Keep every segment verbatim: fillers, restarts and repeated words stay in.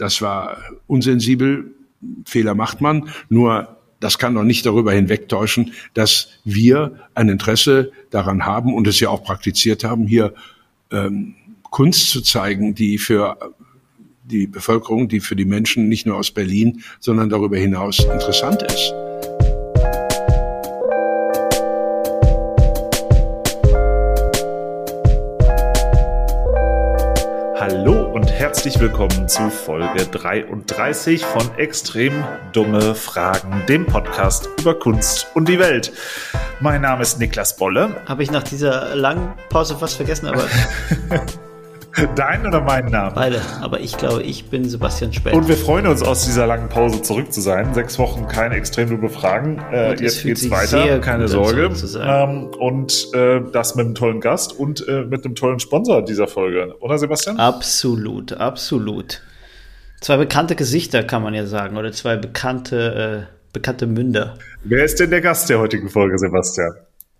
Das war unsensibel, Fehler macht man, nur das kann doch nicht darüber hinwegtäuschen, dass wir ein Interesse daran haben und es ja auch praktiziert haben, hier ähm, Kunst zu zeigen, die für die Bevölkerung, die für die Menschen nicht nur aus Berlin, sondern darüber hinaus interessant ist. Hallo und herzlich willkommen zu Folge dreiunddreißig von Extrem dumme Fragen, dem Podcast über Kunst und die Welt. Mein Name ist Niklas Bolle. Habe ich nach dieser langen Pause fast vergessen, aber... Dein oder meinen Namen? Beide, aber ich glaube, ich bin Sebastian Speck. Und wir freuen uns, aus dieser langen Pause zurück zu sein. Sechs Wochen keine extrem dumme Fragen. Äh, jetzt geht's weiter, keine Sorge. Ähm, und äh, das mit einem tollen Gast und äh, mit einem tollen Sponsor dieser Folge, oder Sebastian? Absolut, absolut. Zwei bekannte Gesichter, kann man ja sagen, oder zwei bekannte, äh, bekannte Münder. Wer ist denn der Gast der heutigen Folge, Sebastian?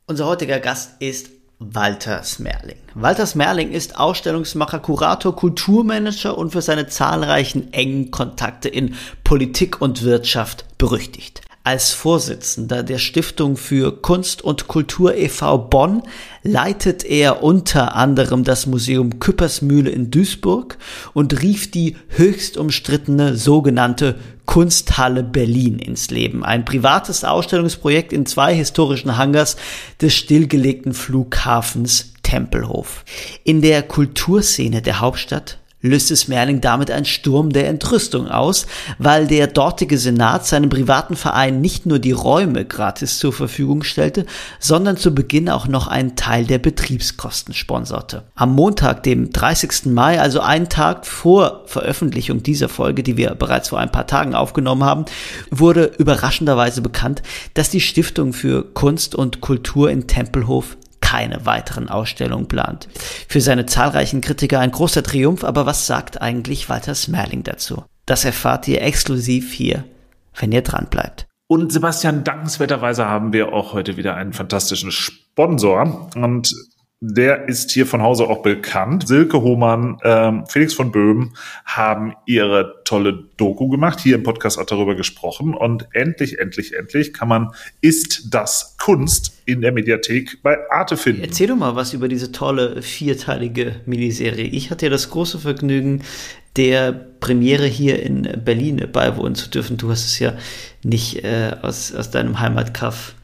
Unser heutiger Gast ist Walter Smerling. Walter Smerling ist Ausstellungsmacher, Kurator, Kulturmanager und für seine zahlreichen engen Kontakte in Politik und Wirtschaft berüchtigt. Als Vorsitzender der Stiftung für Kunst und Kultur e V Bonn leitet er unter anderem das Museum Küppersmühle in Duisburg und rief die höchst umstrittene sogenannte Kunsthalle Berlin ins Leben. Ein privates Ausstellungsprojekt in zwei historischen Hangars des stillgelegten Flughafens Tempelhof. In der Kulturszene der Hauptstadt löste Smerling damit einen Sturm der Entrüstung aus, weil der dortige Senat seinem privaten Verein nicht nur die Räume gratis zur Verfügung stellte, sondern zu Beginn auch noch einen Teil der Betriebskosten sponserte. Am Montag, dem dreißigsten Mai, also einen Tag vor Veröffentlichung dieser Folge, die wir bereits vor ein paar Tagen aufgenommen haben, wurde überraschenderweise bekannt, dass die Stiftung für Kunst und Kultur in Tempelhof keine weiteren Ausstellungen plant. Für seine zahlreichen Kritiker ein großer Triumph, aber was sagt eigentlich Walter Smerling dazu? Das erfahrt ihr exklusiv hier, wenn ihr dran bleibt. Und Sebastian, dankenswerterweise haben wir auch heute wieder einen fantastischen Sponsor und der ist hier von Hause auch bekannt. Silke Hohmann, ähm, Felix von Böhm haben ihre tolle Doku gemacht. Hier im Podcast auch darüber gesprochen. Und endlich, endlich, endlich kann man Ist das Kunst in der Mediathek bei Arte finden. Erzähl doch mal was über diese tolle vierteilige Miniserie. Ich hatte ja das große Vergnügen, der Premiere hier in Berlin beiwohnen zu dürfen. Du hast es ja nicht äh, aus, aus deinem Heimatkaff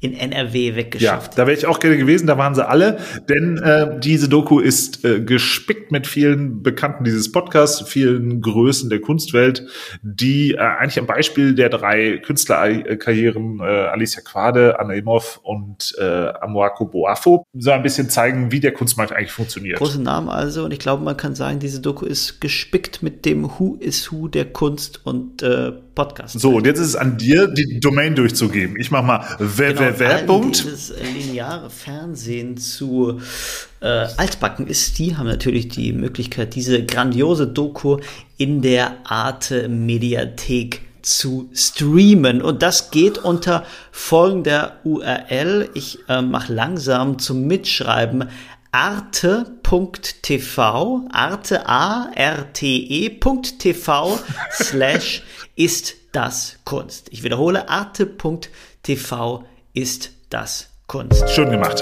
in N R W weggeschafft. Ja, da wäre ich auch gerne gewesen, da waren sie alle, denn äh, diese Doku ist äh, gespickt mit vielen Bekannten dieses Podcasts, vielen Größen der Kunstwelt, die äh, eigentlich am Beispiel der drei Künstlerkarrieren, äh, Alicia Quade, Anna Imhoff und äh, Amoako Boafo, so ein bisschen zeigen, wie der Kunstmarkt eigentlich funktioniert. Große Namen also, und ich glaube, man kann sagen, diese Doku ist gespickt mit dem Who is Who der Kunst und äh, Podcast. So, und jetzt ist es an dir, die Domain durchzugeben. Ich mach mal www. Genau, all dieses lineare Fernsehen zu äh, altbacken ist, die haben natürlich die Möglichkeit, diese grandiose Doku in der Arte Mediathek zu streamen. Und das geht unter folgender U R L. Ich äh, mache langsam zum Mitschreiben. arte punkt t v Arte A R T E Punkt T V slash ist das Kunst. Ich wiederhole, arte punkt t v ist das Kunst. Schön gemacht.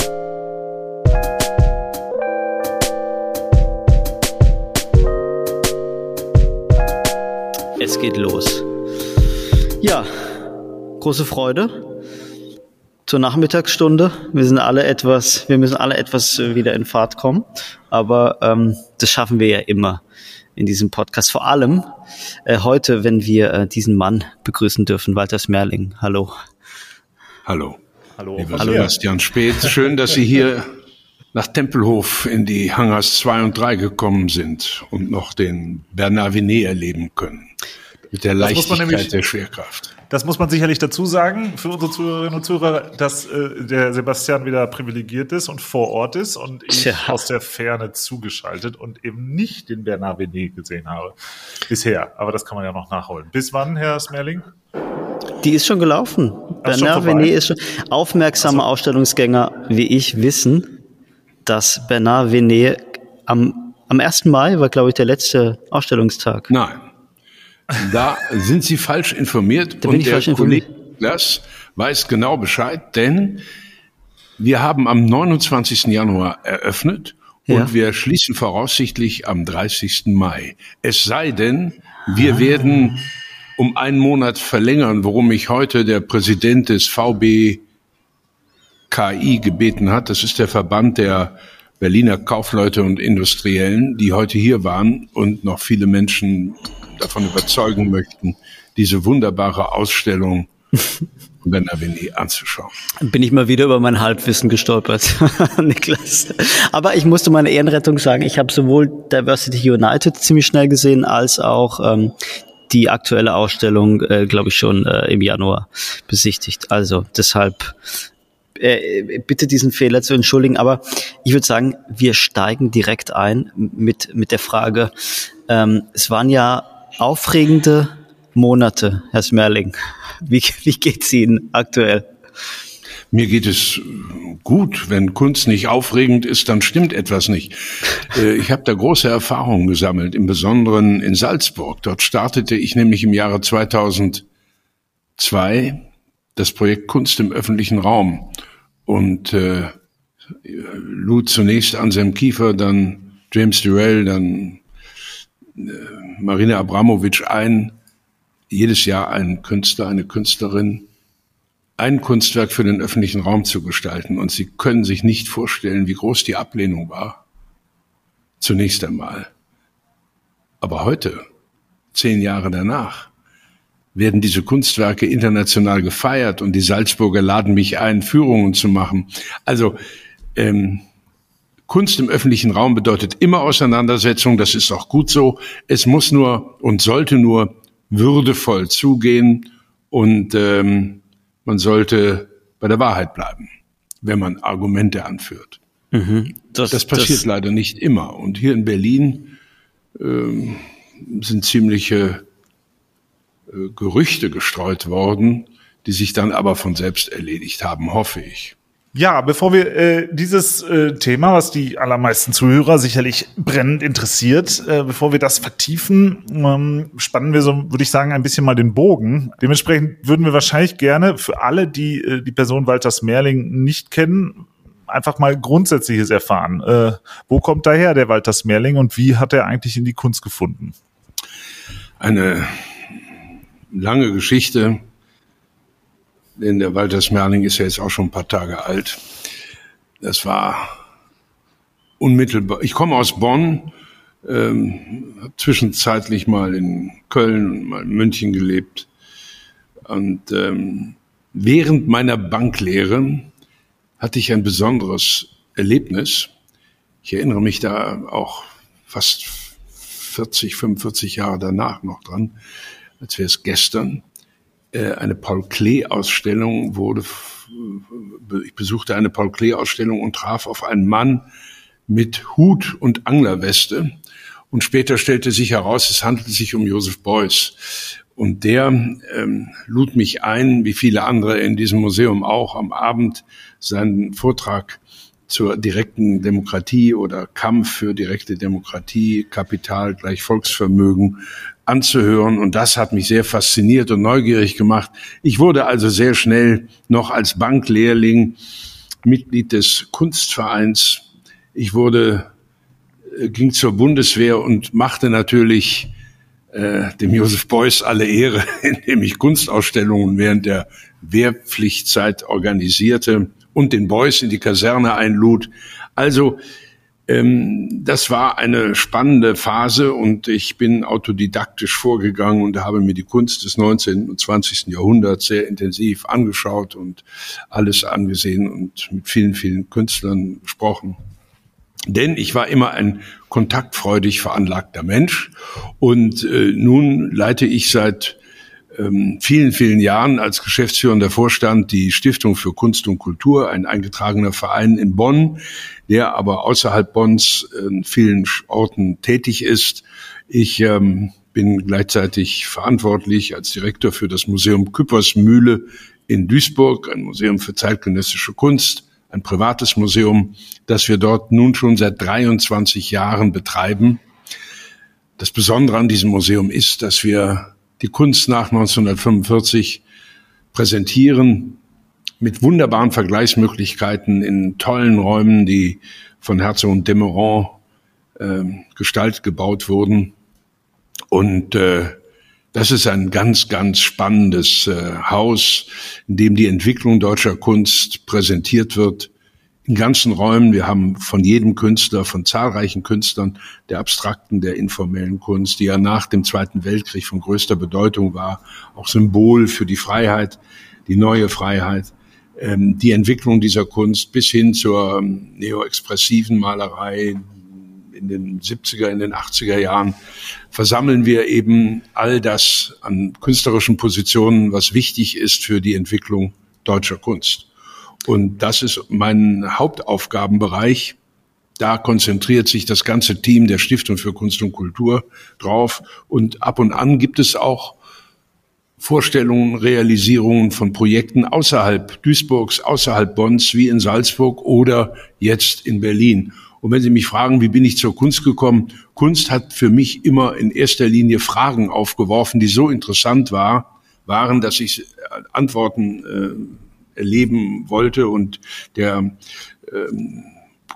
Es geht los. Ja, große Freude zur Nachmittagsstunde. Wir sind alle etwas, wir müssen alle etwas wieder in Fahrt kommen, aber ähm, das schaffen wir ja immer in diesem Podcast. Vor allem äh, heute, wenn wir äh, diesen Mann begrüßen dürfen, Walter Smerling. Hallo. Hallo. Hallo. Lieber Hallo. Sebastian Speck. Schön, dass Sie hier nach Tempelhof in die Hangars zwei und drei gekommen sind und noch den Bernar Venet erleben können. Mit der Leichtigkeit nämlich, der Schwerkraft. Das muss man sicherlich dazu sagen, für unsere Zuhörerinnen und Zuhörer, dass äh, der Sebastian wieder privilegiert ist und vor Ort ist und ich Tja. aus der Ferne zugeschaltet und eben nicht den Bernar Venet gesehen habe bisher. Aber das kann man ja noch nachholen. Bis wann, Herr Smerling? Die ist schon gelaufen. Bernar Venet ist schon. Aufmerksame also. Ausstellungsgänger wie ich wissen, dass Bernar Venet am, am ersten Mai war, glaube ich, der letzte Ausstellungstag. Nein. Da sind Sie falsch informiert da und bin ich der falsch Kollege Niklas weiß genau Bescheid, denn wir haben am neunundzwanzigsten Januar eröffnet ja. und wir schließen voraussichtlich am dreißigsten Mai. Es sei denn, wir ah. werden um einen Monat verlängern, worum mich heute der Präsident des V B K I gebeten hat. Das ist der Verband der Berliner Kaufleute und Industriellen, die heute hier waren und noch viele Menschen davon überzeugen möchten, diese wunderbare Ausstellung Bernar Venet anzuschauen. Bin ich mal wieder über mein Halbwissen gestolpert, Niklas. Aber ich musste meine Ehrenrettung sagen, ich habe sowohl Diversity United ziemlich schnell gesehen, als auch ähm, die aktuelle Ausstellung, äh, glaube ich, schon äh, im Januar besichtigt. Also deshalb äh, bitte diesen Fehler zu entschuldigen. Aber ich würde sagen, wir steigen direkt ein mit, mit der Frage, ähm, es waren ja aufregende Monate, Herr Smerling. Wie, wie geht's Ihnen aktuell? Mir geht es gut. Wenn Kunst nicht aufregend ist, dann stimmt etwas nicht. Ich habe da große Erfahrungen gesammelt, im Besonderen in Salzburg. Dort startete ich nämlich im Jahre zweitausendzwei das Projekt Kunst im öffentlichen Raum und äh, lud zunächst Anselm Kiefer, dann James Turrell, dann äh, Marina Abramovic ein, jedes Jahr einen Künstler, eine Künstlerin, ein Kunstwerk für den öffentlichen Raum zu gestalten. Und Sie können sich nicht vorstellen, wie groß die Ablehnung war. Zunächst einmal. Aber heute, zehn Jahre danach, werden diese Kunstwerke international gefeiert und die Salzburger laden mich ein, Führungen zu machen. Also ähm, Kunst im öffentlichen Raum bedeutet immer Auseinandersetzung. Das ist auch gut so. Es muss nur und sollte nur würdevoll zugehen und ähm, man sollte bei der Wahrheit bleiben, wenn man Argumente anführt. Mhm. Das, das passiert das leider nicht immer. Und hier in Berlin ähm, sind ziemliche äh, Gerüchte gestreut worden, die sich dann aber von selbst erledigt haben, hoffe ich. Ja, bevor wir äh, dieses äh, Thema, was die allermeisten Zuhörer sicherlich brennend interessiert, äh, bevor wir das vertiefen, ähm, spannen wir so, würde ich sagen, ein bisschen mal den Bogen. Dementsprechend würden wir wahrscheinlich gerne für alle, die äh, die Person Walter Smerling nicht kennen, einfach mal Grundsätzliches erfahren. Äh, wo kommt daher der Walter Smerling und wie hat er eigentlich in die Kunst gefunden? Eine lange Geschichte. Denn der Walter Smerling ist ja jetzt auch schon ein paar Tage alt. Das war unmittelbar. Ich komme aus Bonn, ähm, habe zwischenzeitlich mal in Köln und mal in München gelebt. Und ähm, während meiner Banklehre hatte ich ein besonderes Erlebnis. Ich erinnere mich da auch fast vierzig, fünfundvierzig Jahre danach noch dran, als wäre es gestern. Eine Paul-Klee-Ausstellung wurde, ich besuchte eine Paul-Klee-Ausstellung und traf auf einen Mann mit Hut und Anglerweste. Und später stellte sich heraus, es handelte sich um Josef Beuys. Und der ähm, lud mich ein, wie viele andere in diesem Museum auch, am Abend seinen Vortrag zur direkten Demokratie oder Kampf für direkte Demokratie, Kapital gleich Volksvermögen anzuhören. Und das hat mich sehr fasziniert und neugierig gemacht. Ich wurde also sehr schnell noch als Banklehrling Mitglied des Kunstvereins. Ich wurde, ging zur Bundeswehr und machte natürlich äh, dem Josef Beuys alle Ehre, indem ich Kunstausstellungen während der Wehrpflichtzeit organisierte und den Beuys in die Kaserne einlud. Also ähm, das war eine spannende Phase und ich bin autodidaktisch vorgegangen und habe mir die Kunst des neunzehnten und zwanzigsten Jahrhunderts sehr intensiv angeschaut und alles angesehen und mit vielen, vielen Künstlern gesprochen. Denn ich war immer ein kontaktfreudig veranlagter Mensch und äh, nun leite ich seit vielen, vielen Jahren als geschäftsführender Vorstand die Stiftung für Kunst und Kultur, ein eingetragener Verein in Bonn, der aber außerhalb Bonns in vielen Orten tätig ist. Ich ähm, bin gleichzeitig verantwortlich als Direktor für das Museum Küppersmühle in Duisburg, ein Museum für zeitgenössische Kunst, ein privates Museum, das wir dort nun schon seit dreiundzwanzig Jahren betreiben. Das Besondere an diesem Museum ist, dass wir die Kunst nach neunzehnhundertfünfundvierzig präsentieren, mit wunderbaren Vergleichsmöglichkeiten in tollen Räumen, die von Herzog und de Meuron äh, Gestalt gebaut wurden. Und äh, das ist ein ganz, ganz spannendes äh, Haus, in dem die Entwicklung deutscher Kunst präsentiert wird. In ganzen Räumen, wir haben von jedem Künstler, von zahlreichen Künstlern, der abstrakten, der informellen Kunst, die ja nach dem Zweiten Weltkrieg von größter Bedeutung war, auch Symbol für die Freiheit, die neue Freiheit, ähm, die Entwicklung dieser Kunst bis hin zur ähm, neoexpressiven Malerei in den siebziger, in den achtziger Jahren, versammeln wir eben all das an künstlerischen Positionen, was wichtig ist für die Entwicklung deutscher Kunst. Und das ist mein Hauptaufgabenbereich. Da konzentriert sich das ganze Team der Stiftung für Kunst und Kultur drauf. Und ab und an gibt es auch Vorstellungen, Realisierungen von Projekten außerhalb Duisburgs, außerhalb Bonns, wie in Salzburg oder jetzt in Berlin. Und wenn Sie mich fragen, wie bin ich zur Kunst gekommen? Kunst hat für mich immer in erster Linie Fragen aufgeworfen, die so interessant war, waren, dass ich Antworten äh, erleben wollte, und der ähm,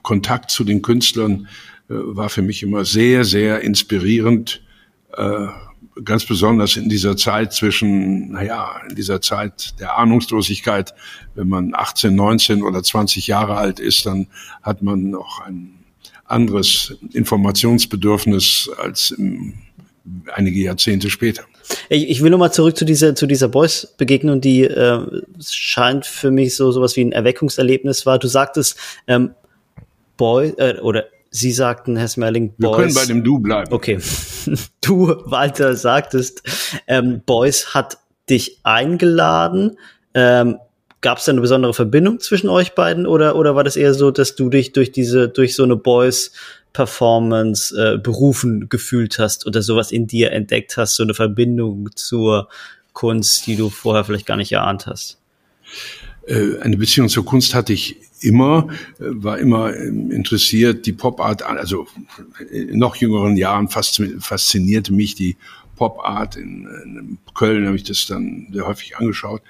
Kontakt zu den Künstlern äh, war für mich immer sehr, sehr inspirierend, äh, ganz besonders in dieser Zeit zwischen, naja, in dieser Zeit der Ahnungslosigkeit. Wenn man achtzehn, neunzehn oder zwanzig Jahre alt ist, dann hat man noch ein anderes Informationsbedürfnis als im, einige Jahrzehnte später. Ich, ich will nochmal zurück zu dieser zu dieser Beuys-Begegnung, die äh, scheint für mich so sowas wie ein Erweckungserlebnis war. Du sagtest, ähm, Beuys, äh, oder Sie sagten, Herr Smerling, Beuys. Wir können bei dem Du bleiben. Okay. Du, Walter, sagtest, ähm, Beuys hat dich eingeladen. Ähm, Gab es da eine besondere Verbindung zwischen euch beiden, oder oder war das eher so, dass du dich durch diese durch so eine Beuys Performance äh, berufen gefühlt hast oder sowas in dir entdeckt hast, so eine Verbindung zur Kunst, die du vorher vielleicht gar nicht erahnt hast? Eine Beziehung zur Kunst hatte ich immer, war immer interessiert. Die Pop-Art, also in noch jüngeren Jahren faszinierte mich die Pop-Art. In, in Köln habe ich das dann sehr häufig angeschaut.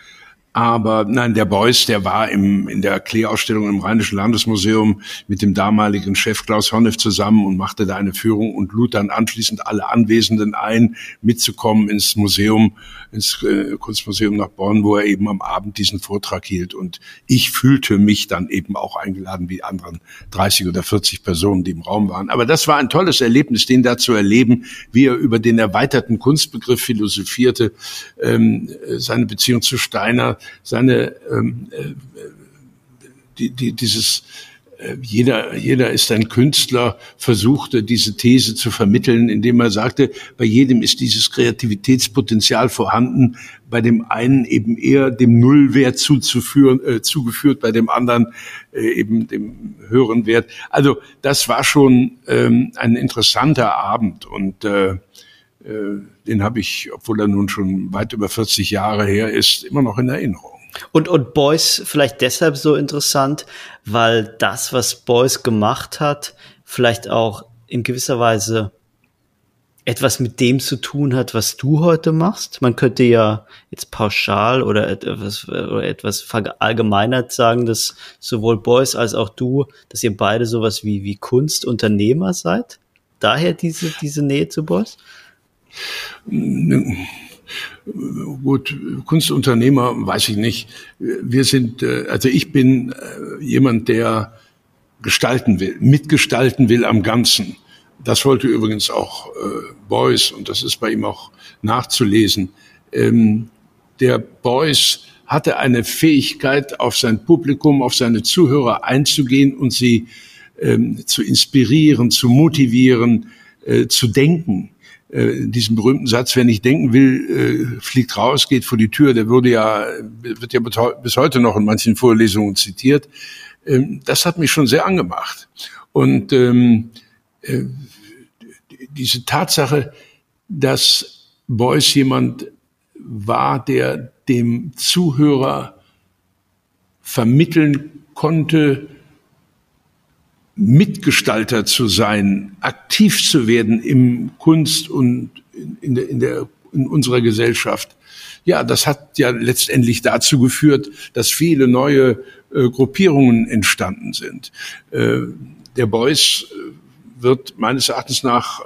Aber nein, der Beuys, der war im, in der Klee-Ausstellung im Rheinischen Landesmuseum mit dem damaligen Chef Klaus Honnef zusammen und machte da eine Führung und lud dann anschließend alle Anwesenden ein, mitzukommen ins Museum, ins äh, Kunstmuseum nach Bonn, wo er eben am Abend diesen Vortrag hielt. Und ich fühlte mich dann eben auch eingeladen wie anderen dreißig oder vierzig Personen, die im Raum waren. Aber das war ein tolles Erlebnis, den da zu erleben, wie er über den erweiterten Kunstbegriff philosophierte, ähm, seine Beziehung zu Steiner, seine ähm, äh, die, die, dieses äh, jeder jeder ist ein Künstler versuchte diese These zu vermitteln, indem er sagte, bei jedem ist dieses Kreativitätspotenzial vorhanden, bei dem einen eben eher dem Nullwert zuzuführen äh, zugeführt, bei dem anderen äh, eben dem höheren Wert. Also das war schon ähm, ein interessanter Abend, und äh, den habe ich, obwohl er nun schon weit über vierzig Jahre her ist, immer noch in Erinnerung. Und, und Beuys vielleicht deshalb so interessant, weil das, was Beuys gemacht hat, vielleicht auch in gewisser Weise etwas mit dem zu tun hat, was du heute machst. Man könnte ja jetzt pauschal oder etwas, oder etwas verallgemeinert sagen, dass sowohl Beuys als auch du, dass ihr beide sowas wie, wie Kunstunternehmer seid. Daher diese, diese Nähe zu Beuys? Gut, Kunstunternehmer, weiß ich nicht. Wir sind, also ich bin jemand, der gestalten will, mitgestalten will am Ganzen. Das wollte übrigens auch Beuys, und das ist bei ihm auch nachzulesen. Der Beuys hatte eine Fähigkeit, auf sein Publikum, auf seine Zuhörer einzugehen und sie zu inspirieren, zu motivieren, zu denken. Diesen berühmten Satz, wer nicht denken will, fliegt raus, geht vor die Tür, der würde ja, wird ja bis heute noch in manchen Vorlesungen zitiert. Das hat mich schon sehr angemacht. Und ähm, diese Tatsache, dass Beuys jemand war, der dem Zuhörer vermitteln konnte, Mitgestalter zu sein, aktiv zu werden im Kunst und in der, in der in unserer Gesellschaft. Ja, das hat ja letztendlich dazu geführt, dass viele neue äh, Gruppierungen entstanden sind. Äh, der Beuys wird meines Erachtens nach äh,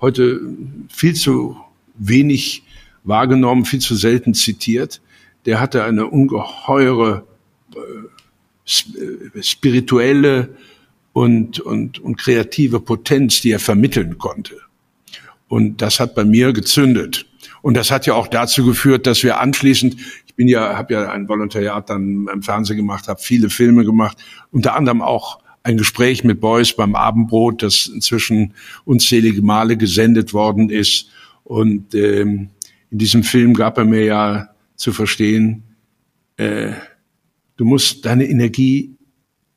heute viel zu wenig wahrgenommen, viel zu selten zitiert. Der hatte eine ungeheure äh, spirituelle und, und, und kreative Potenz, die er vermitteln konnte. Und das hat bei mir gezündet. Und das hat ja auch dazu geführt, dass wir anschließend, ich bin ja, habe ja ein Volontariat dann im Fernsehen gemacht, habe viele Filme gemacht, unter anderem auch ein Gespräch mit Beuys beim Abendbrot, das inzwischen unzählige Male gesendet worden ist. Und ähm, in diesem Film gab er mir ja zu verstehen, äh, du musst deine Energie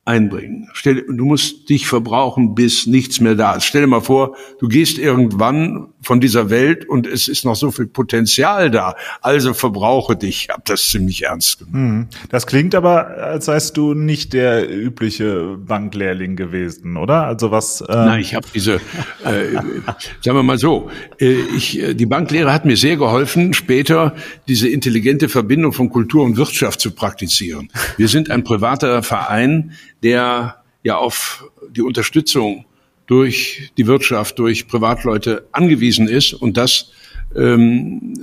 einbringen. Stell, du musst dich verbrauchen, bis nichts mehr da ist. Stell dir mal vor, du gehst irgendwann von dieser Welt und es ist noch so viel Potenzial da. Also verbrauche dich. Ich habe das ziemlich ernst genommen. Das klingt aber, als seist du nicht der übliche Banklehrling gewesen, oder? Also was? Äh Nein, ich habe diese, äh, sagen wir mal so, äh, ich, die Banklehre hat mir sehr geholfen, später diese intelligente Verbindung von Kultur und Wirtschaft zu praktizieren. Wir sind ein privater Verein, der ja auf die Unterstützung durch die Wirtschaft, durch Privatleute angewiesen ist. Und das ähm,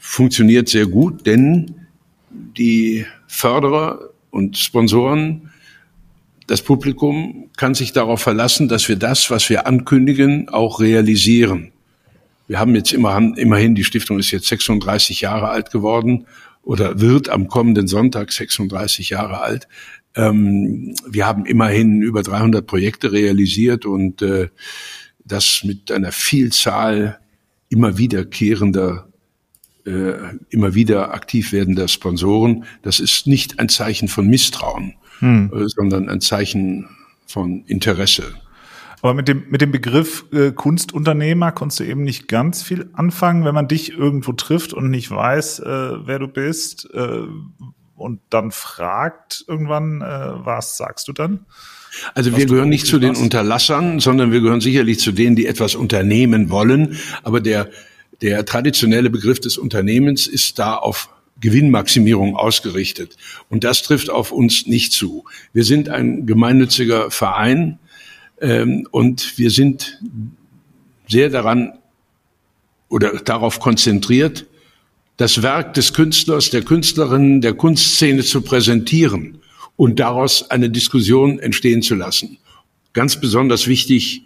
funktioniert sehr gut, denn die Förderer und Sponsoren, das Publikum kann sich darauf verlassen, dass wir das, was wir ankündigen, auch realisieren. Wir haben jetzt immerhin, immerhin die Stiftung ist jetzt sechsunddreißig Jahre alt geworden oder wird am kommenden Sonntag sechsunddreißig Jahre alt. Wir haben immerhin über dreihundert Projekte realisiert und äh, das mit einer Vielzahl immer wiederkehrender, äh, immer wieder aktiv werdender Sponsoren. Das ist nicht ein Zeichen von Misstrauen, hm. äh, sondern ein Zeichen von Interesse. Aber mit dem, mit dem Begriff äh, Kunstunternehmer konntest du eben nicht ganz viel anfangen, wenn man dich irgendwo trifft und nicht weiß, äh, wer du bist. Äh, Und dann fragt irgendwann, äh, was sagst du dann? Also wir gehören nicht zu den Unterlassern, sondern wir gehören sicherlich zu denen, die etwas unternehmen wollen. Aber der, der traditionelle Begriff des Unternehmens ist da auf Gewinnmaximierung ausgerichtet. Und das trifft auf uns nicht zu. Wir sind ein gemeinnütziger Verein, ähm, und wir sind sehr daran oder darauf konzentriert, das Werk des Künstlers, der Künstlerin, der Kunstszene zu präsentieren und daraus eine Diskussion entstehen zu lassen. Ganz besonders wichtig,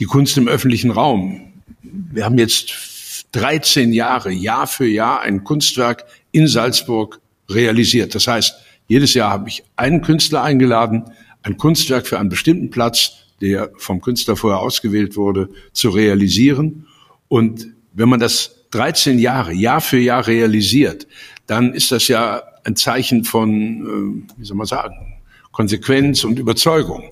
die Kunst im öffentlichen Raum. Wir haben jetzt dreizehn Jahre, Jahr für Jahr, ein Kunstwerk in Salzburg realisiert. Das heißt, jedes Jahr habe ich einen Künstler eingeladen, ein Kunstwerk für einen bestimmten Platz, der vom Künstler vorher ausgewählt wurde, zu realisieren. Und wenn man das dreizehn Jahre, Jahr für Jahr realisiert, dann ist das ja ein Zeichen von, wie soll man sagen, Konsequenz und Überzeugung.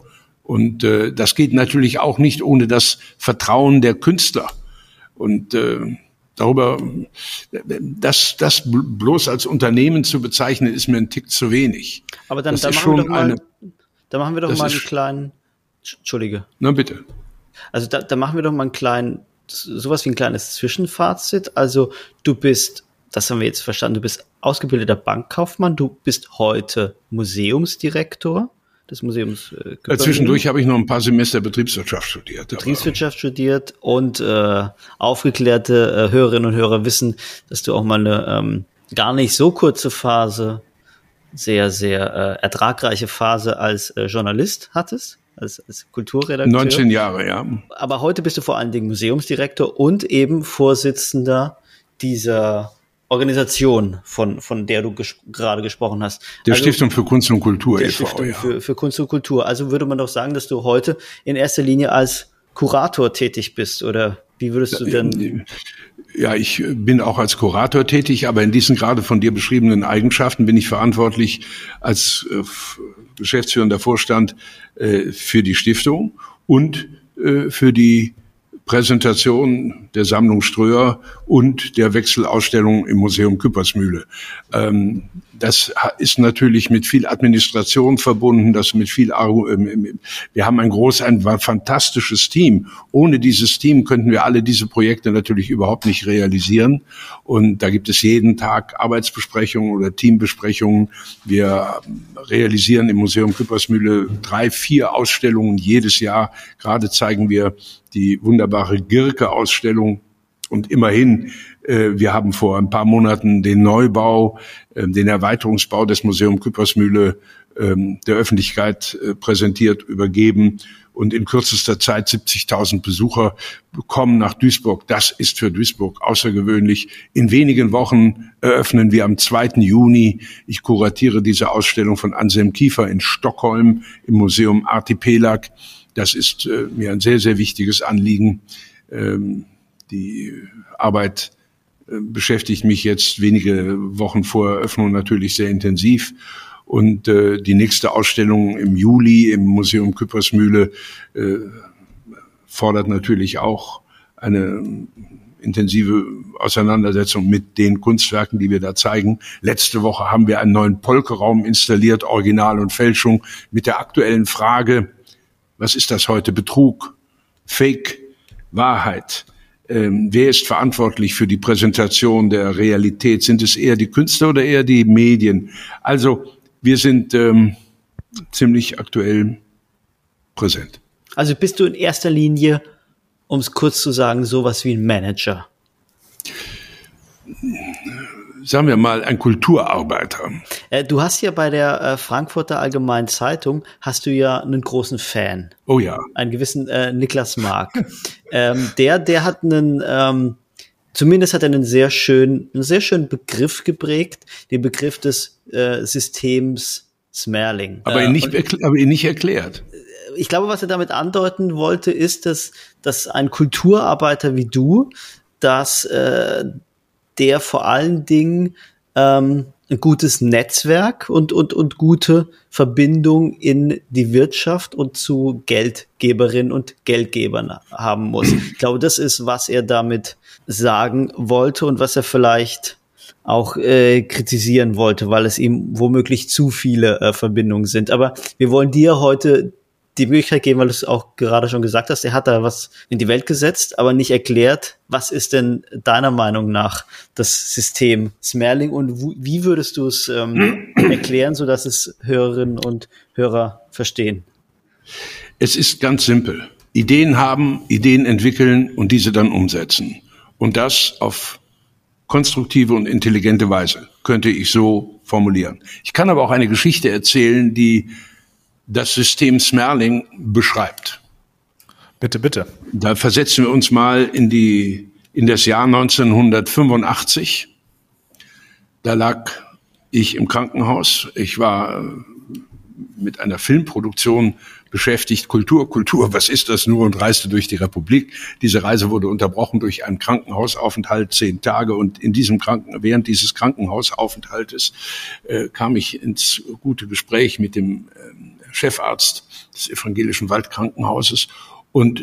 Und äh, das geht natürlich auch nicht ohne das Vertrauen der Künstler. Und äh, darüber, das, das bloß als Unternehmen zu bezeichnen, ist mir ein Tick zu wenig. Aber dann, dann, machen, wir mal, eine, dann machen wir doch mal einen kleinen, Entschuldige. Na bitte. Also da, dann machen wir doch mal einen kleinen, sowas wie ein kleines Zwischenfazit. Also du bist, das haben wir jetzt verstanden, du bist ausgebildeter Bankkaufmann, du bist heute Museumsdirektor des Museums äh, Küppersmühle. Zwischendurch habe ich noch ein paar Semester Betriebswirtschaft studiert. Betriebswirtschaft aber. studiert und äh, aufgeklärte äh, Hörerinnen und Hörer wissen, dass du auch mal eine ähm, gar nicht so kurze Phase, sehr, sehr äh, ertragreiche Phase als äh, Journalist hattest. Als, als Kulturredakteur. neunzehn Jahre, ja. Aber heute bist du vor allen Dingen Museumsdirektor und eben Vorsitzender dieser Organisation, von, von der du ges- gerade gesprochen hast. Der also, Stiftung für Kunst und Kultur. Der Stiftung e V, ja. für, für Kunst und Kultur. Also würde man doch sagen, dass du heute in erster Linie als Kurator tätig bist, oder wie würdest du denn... Ja, ich bin auch als Kurator tätig, aber in diesen gerade von dir beschriebenen Eigenschaften bin ich verantwortlich als äh, geschäftsführender Vorstand äh, für die Stiftung und äh, für die Präsentation der Sammlung Ströer und der Wechselausstellung im Museum Küppersmühle. Ähm, Das ist natürlich mit viel Administration verbunden, das mit viel, wir haben ein groß, ein fantastisches Team. Ohne dieses Team könnten wir alle diese Projekte natürlich überhaupt nicht realisieren. Und da gibt es jeden Tag Arbeitsbesprechungen oder Teambesprechungen. Wir realisieren im Museum Küppersmühle drei, vier Ausstellungen jedes Jahr. Gerade zeigen wir die wunderbare Girke-Ausstellung. Und immerhin, äh, wir haben vor ein paar Monaten den Neubau, äh, den Erweiterungsbau des Museum Küppersmühle äh, der Öffentlichkeit äh, präsentiert, übergeben und in kürzester Zeit siebzigtausend Besucher kommen nach Duisburg. Das ist für Duisburg außergewöhnlich. In wenigen Wochen eröffnen wir am zweiten Juni. Ich kuratiere diese Ausstellung von Anselm Kiefer in Stockholm im Museum Arte. Das ist äh, mir ein sehr, sehr wichtiges Anliegen. Ähm, Die Arbeit beschäftigt mich jetzt wenige Wochen vor Eröffnung natürlich sehr intensiv. Und äh, die nächste Ausstellung im Juli im Museum Küppersmühle äh, fordert natürlich auch eine intensive Auseinandersetzung mit den Kunstwerken, die wir da zeigen. Letzte Woche haben wir einen neuen Polke-Raum installiert, Original und Fälschung, mit der aktuellen Frage, was ist das heute? Betrug, Fake, Wahrheit? Ähm, wer ist verantwortlich für die Präsentation der Realität? Sind es eher die Künstler oder eher die Medien? Also wir sind ähm, ziemlich aktuell präsent. Also bist du in erster Linie, um es kurz zu sagen, sowas wie ein Manager? Sagen wir mal, ein Kulturarbeiter. Äh, du hast ja bei der äh, Frankfurter Allgemeinen Zeitung, hast du ja einen großen Fan. Oh ja. Einen gewissen äh, Niklas Mark. ähm, der, der hat einen, ähm, zumindest hat er einen sehr schönen, einen sehr schönen Begriff geprägt, den Begriff des äh, Systems Smerling. Aber, äh, ihn nicht, und, aber ihn nicht erklärt. Ich glaube, was er damit andeuten wollte, ist, dass, dass ein Kulturarbeiter wie du, dass äh, der vor allen Dingen ähm, ein gutes Netzwerk und, und, und gute Verbindung in die Wirtschaft und zu Geldgeberinnen und Geldgebern haben muss. Ich glaube, das ist, was er damit sagen wollte und was er vielleicht auch äh, kritisieren wollte, weil es ihm womöglich zu viele äh, Verbindungen sind. Aber wir wollen dir heute die Möglichkeit geben, weil du es auch gerade schon gesagt hast, er hat da was in die Welt gesetzt, aber nicht erklärt, was ist denn deiner Meinung nach das System Smerling und w- wie würdest du es ähm, erklären, sodass es Hörerinnen und Hörer verstehen? Es ist ganz simpel. Ideen haben, Ideen entwickeln und diese dann umsetzen. Und das auf konstruktive und intelligente Weise, könnte ich so formulieren. Ich kann aber auch eine Geschichte erzählen, die das System Smerling beschreibt. Bitte, bitte. Da versetzen wir uns mal in die, in das Jahr neunzehnhundertfünfundachtzig. Da lag ich im Krankenhaus. Ich war mit einer Filmproduktion beschäftigt. Kultur, Kultur, was ist das nur? Und reiste durch die Republik. Diese Reise wurde unterbrochen durch einen Krankenhausaufenthalt, zehn Tage. Und in diesem Kranken, während dieses Krankenhausaufenthaltes äh, kam ich ins gute Gespräch mit dem ähm, Chefarzt des Evangelischen Waldkrankenhauses. Und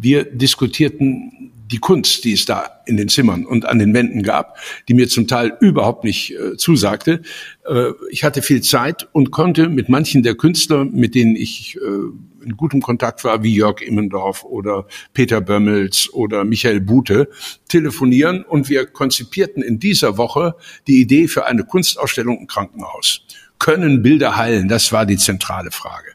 wir diskutierten die Kunst, die es da in den Zimmern und an den Wänden gab, die mir zum Teil überhaupt nicht äh, zusagte. Äh, ich hatte viel Zeit und konnte mit manchen der Künstler, mit denen ich äh, in gutem Kontakt war, wie Jörg Immendorf oder Peter Bömmels oder Michael Bute, telefonieren. Und wir konzipierten in dieser Woche die Idee für eine Kunstausstellung im Krankenhaus. Können Bilder heilen? Das war die zentrale Frage.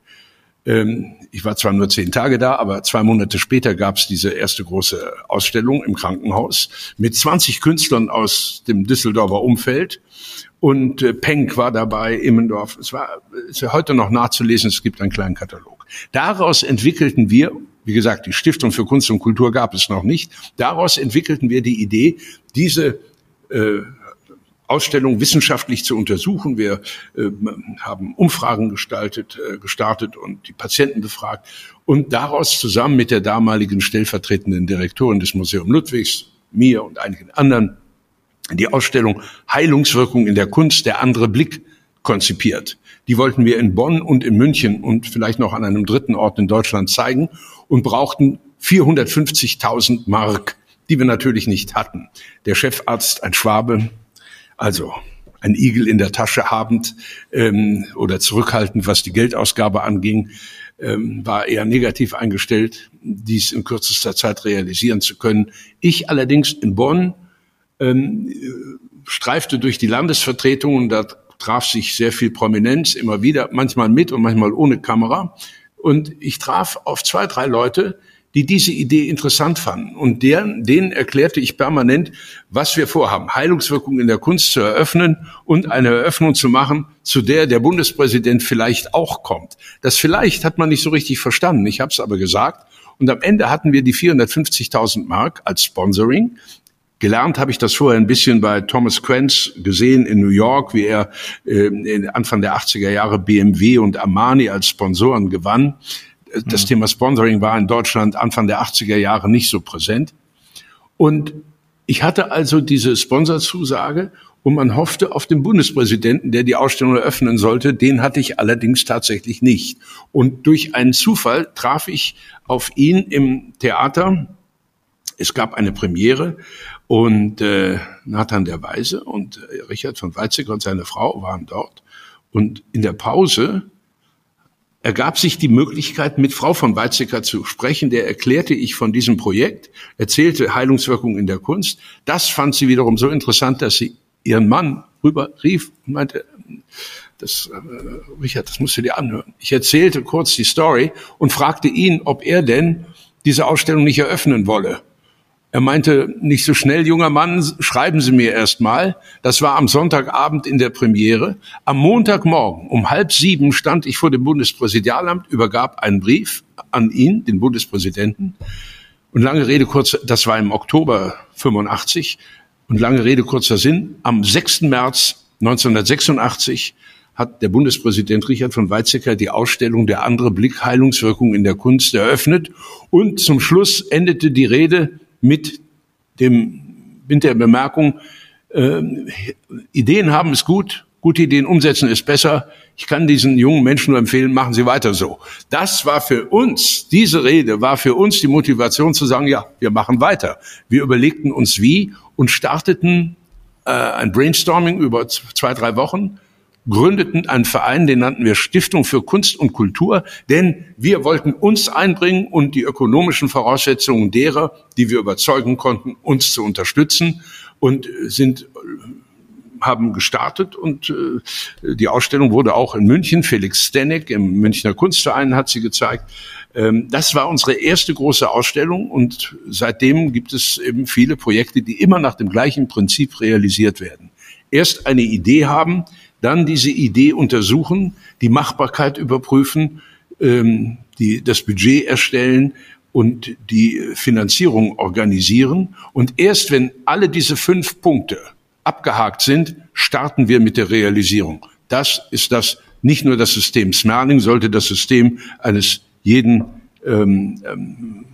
Ähm, ich war zwar nur zehn Tage da, aber zwei Monate später gab es diese erste große Ausstellung im Krankenhaus mit zwanzig Künstlern aus dem Düsseldorfer Umfeld. Und äh, Penck war dabei, Immendorf. Es war, ist ja heute noch nachzulesen, es gibt einen kleinen Katalog. Daraus entwickelten wir, wie gesagt, die Stiftung für Kunst und Kultur gab es noch nicht. Daraus entwickelten wir die Idee, diese äh, Ausstellung wissenschaftlich zu untersuchen. Wir äh, haben Umfragen gestaltet, äh, gestartet und die Patienten befragt. Und daraus zusammen mit der damaligen stellvertretenden Direktorin des Museums Ludwigs, mir und einigen anderen, die Ausstellung Heilungswirkung in der Kunst, der andere Blick konzipiert. Die wollten wir in Bonn und in München und vielleicht noch an einem dritten Ort in Deutschland zeigen und brauchten vierhundertfünfzigtausend Mark, die wir natürlich nicht hatten. Der Chefarzt, ein Schwabe, also ein Igel in der Tasche habend ähm, oder zurückhaltend, was die Geldausgabe anging, ähm, war eher negativ eingestellt, dies in kürzester Zeit realisieren zu können. Ich allerdings in Bonn ähm, streifte durch die Landesvertretungen und da traf sich sehr viel Prominenz, immer wieder, manchmal mit und manchmal ohne Kamera. Und ich traf auf zwei, drei Leute, die diese Idee interessant fanden. Und deren, denen erklärte ich permanent, was wir vorhaben, Heilungswirkung in der Kunst zu eröffnen und eine Eröffnung zu machen, zu der der Bundespräsident vielleicht auch kommt. Das vielleicht hat man nicht so richtig verstanden, ich habe es aber gesagt. Und am Ende hatten wir die vierhundertfünfzigtausend Mark als Sponsoring. Gelernt habe ich das vorher ein bisschen bei Thomas Krenz gesehen in New York, wie er äh, Anfang der achtziger Jahre B M W und Armani als Sponsoren gewann. Das mhm. Thema Sponsoring war in Deutschland Anfang der achtziger Jahre nicht so präsent. Und ich hatte also diese Sponsorzusage und man hoffte auf den Bundespräsidenten, der die Ausstellung eröffnen sollte. Den hatte ich allerdings tatsächlich nicht. Und durch einen Zufall traf ich auf ihn im Theater. Es gab eine Premiere und äh, Nathan der Weise und äh, Richard von Weizsäcker und seine Frau waren dort. Und in der Pause ergab sich die Möglichkeit, mit Frau von Weizsäcker zu sprechen. Der erklärte ich von diesem Projekt, erzählte Heilungswirkung in der Kunst. Das fand sie wiederum so interessant, dass sie ihren Mann rüber rief und meinte, das, äh, Richard, das musst du dir anhören. Ich erzählte kurz die Story und fragte ihn, ob er denn diese Ausstellung nicht eröffnen wolle. Er meinte, nicht so schnell, junger Mann, schreiben Sie mir erst mal. Das war am Sonntagabend in der Premiere. Am Montagmorgen um halb sieben stand ich vor dem Bundespräsidialamt, übergab einen Brief an ihn, den Bundespräsidenten. Und lange Rede, kurzer, das war im Oktober fünfundachtzig. Und lange Rede, kurzer Sinn, am sechsten März neunzehnhundertsechsundachtzig hat der Bundespräsident Richard von Weizsäcker die Ausstellung Der andere Blick, Heilungswirkung in der Kunst eröffnet. Und zum Schluss endete die Rede mit dem, mit der Bemerkung, äh, Ideen haben ist gut, gute Ideen umsetzen ist besser. Ich kann diesen jungen Menschen nur empfehlen, machen Sie weiter so. Das war für uns, diese Rede war für uns die Motivation zu sagen, ja, wir machen weiter. Wir überlegten uns wie und starteten äh, ein Brainstorming über zwei, drei Wochen, gründeten einen Verein, den nannten wir Stiftung für Kunst und Kultur, denn wir wollten uns einbringen und die ökonomischen Voraussetzungen derer, die wir überzeugen konnten, uns zu unterstützen und sind, haben gestartet und äh, die Ausstellung wurde auch in München, Felix Stenek im Münchner Kunstverein hat sie gezeigt. Ähm, das war unsere erste große Ausstellung und seitdem gibt es eben viele Projekte, die immer nach dem gleichen Prinzip realisiert werden. Erst eine Idee haben, dann diese Idee untersuchen, die Machbarkeit überprüfen, ähm, die, das Budget erstellen und die Finanzierung organisieren. Und erst wenn alle diese fünf Punkte abgehakt sind, starten wir mit der Realisierung. Das ist das, nicht nur das System Smerling, sollte das System eines jeden ähm, ähm,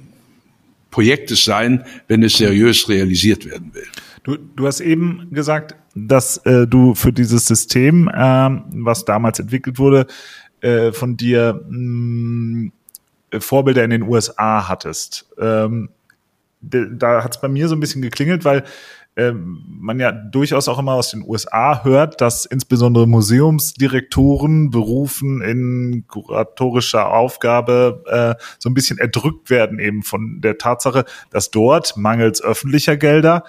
Projektes sein, wenn es seriös realisiert werden will. Du, du hast eben gesagt, dass äh, du für dieses System, äh, was damals entwickelt wurde, äh, von dir mh, Vorbilder in den U S A hattest. Ähm, de, da hat es bei mir so ein bisschen geklingelt, weil äh, man ja durchaus auch immer aus den U S A hört, dass insbesondere Museumsdirektoren berufen in kuratorischer Aufgabe äh, so ein bisschen erdrückt werden eben von der Tatsache, dass dort mangels öffentlicher Gelder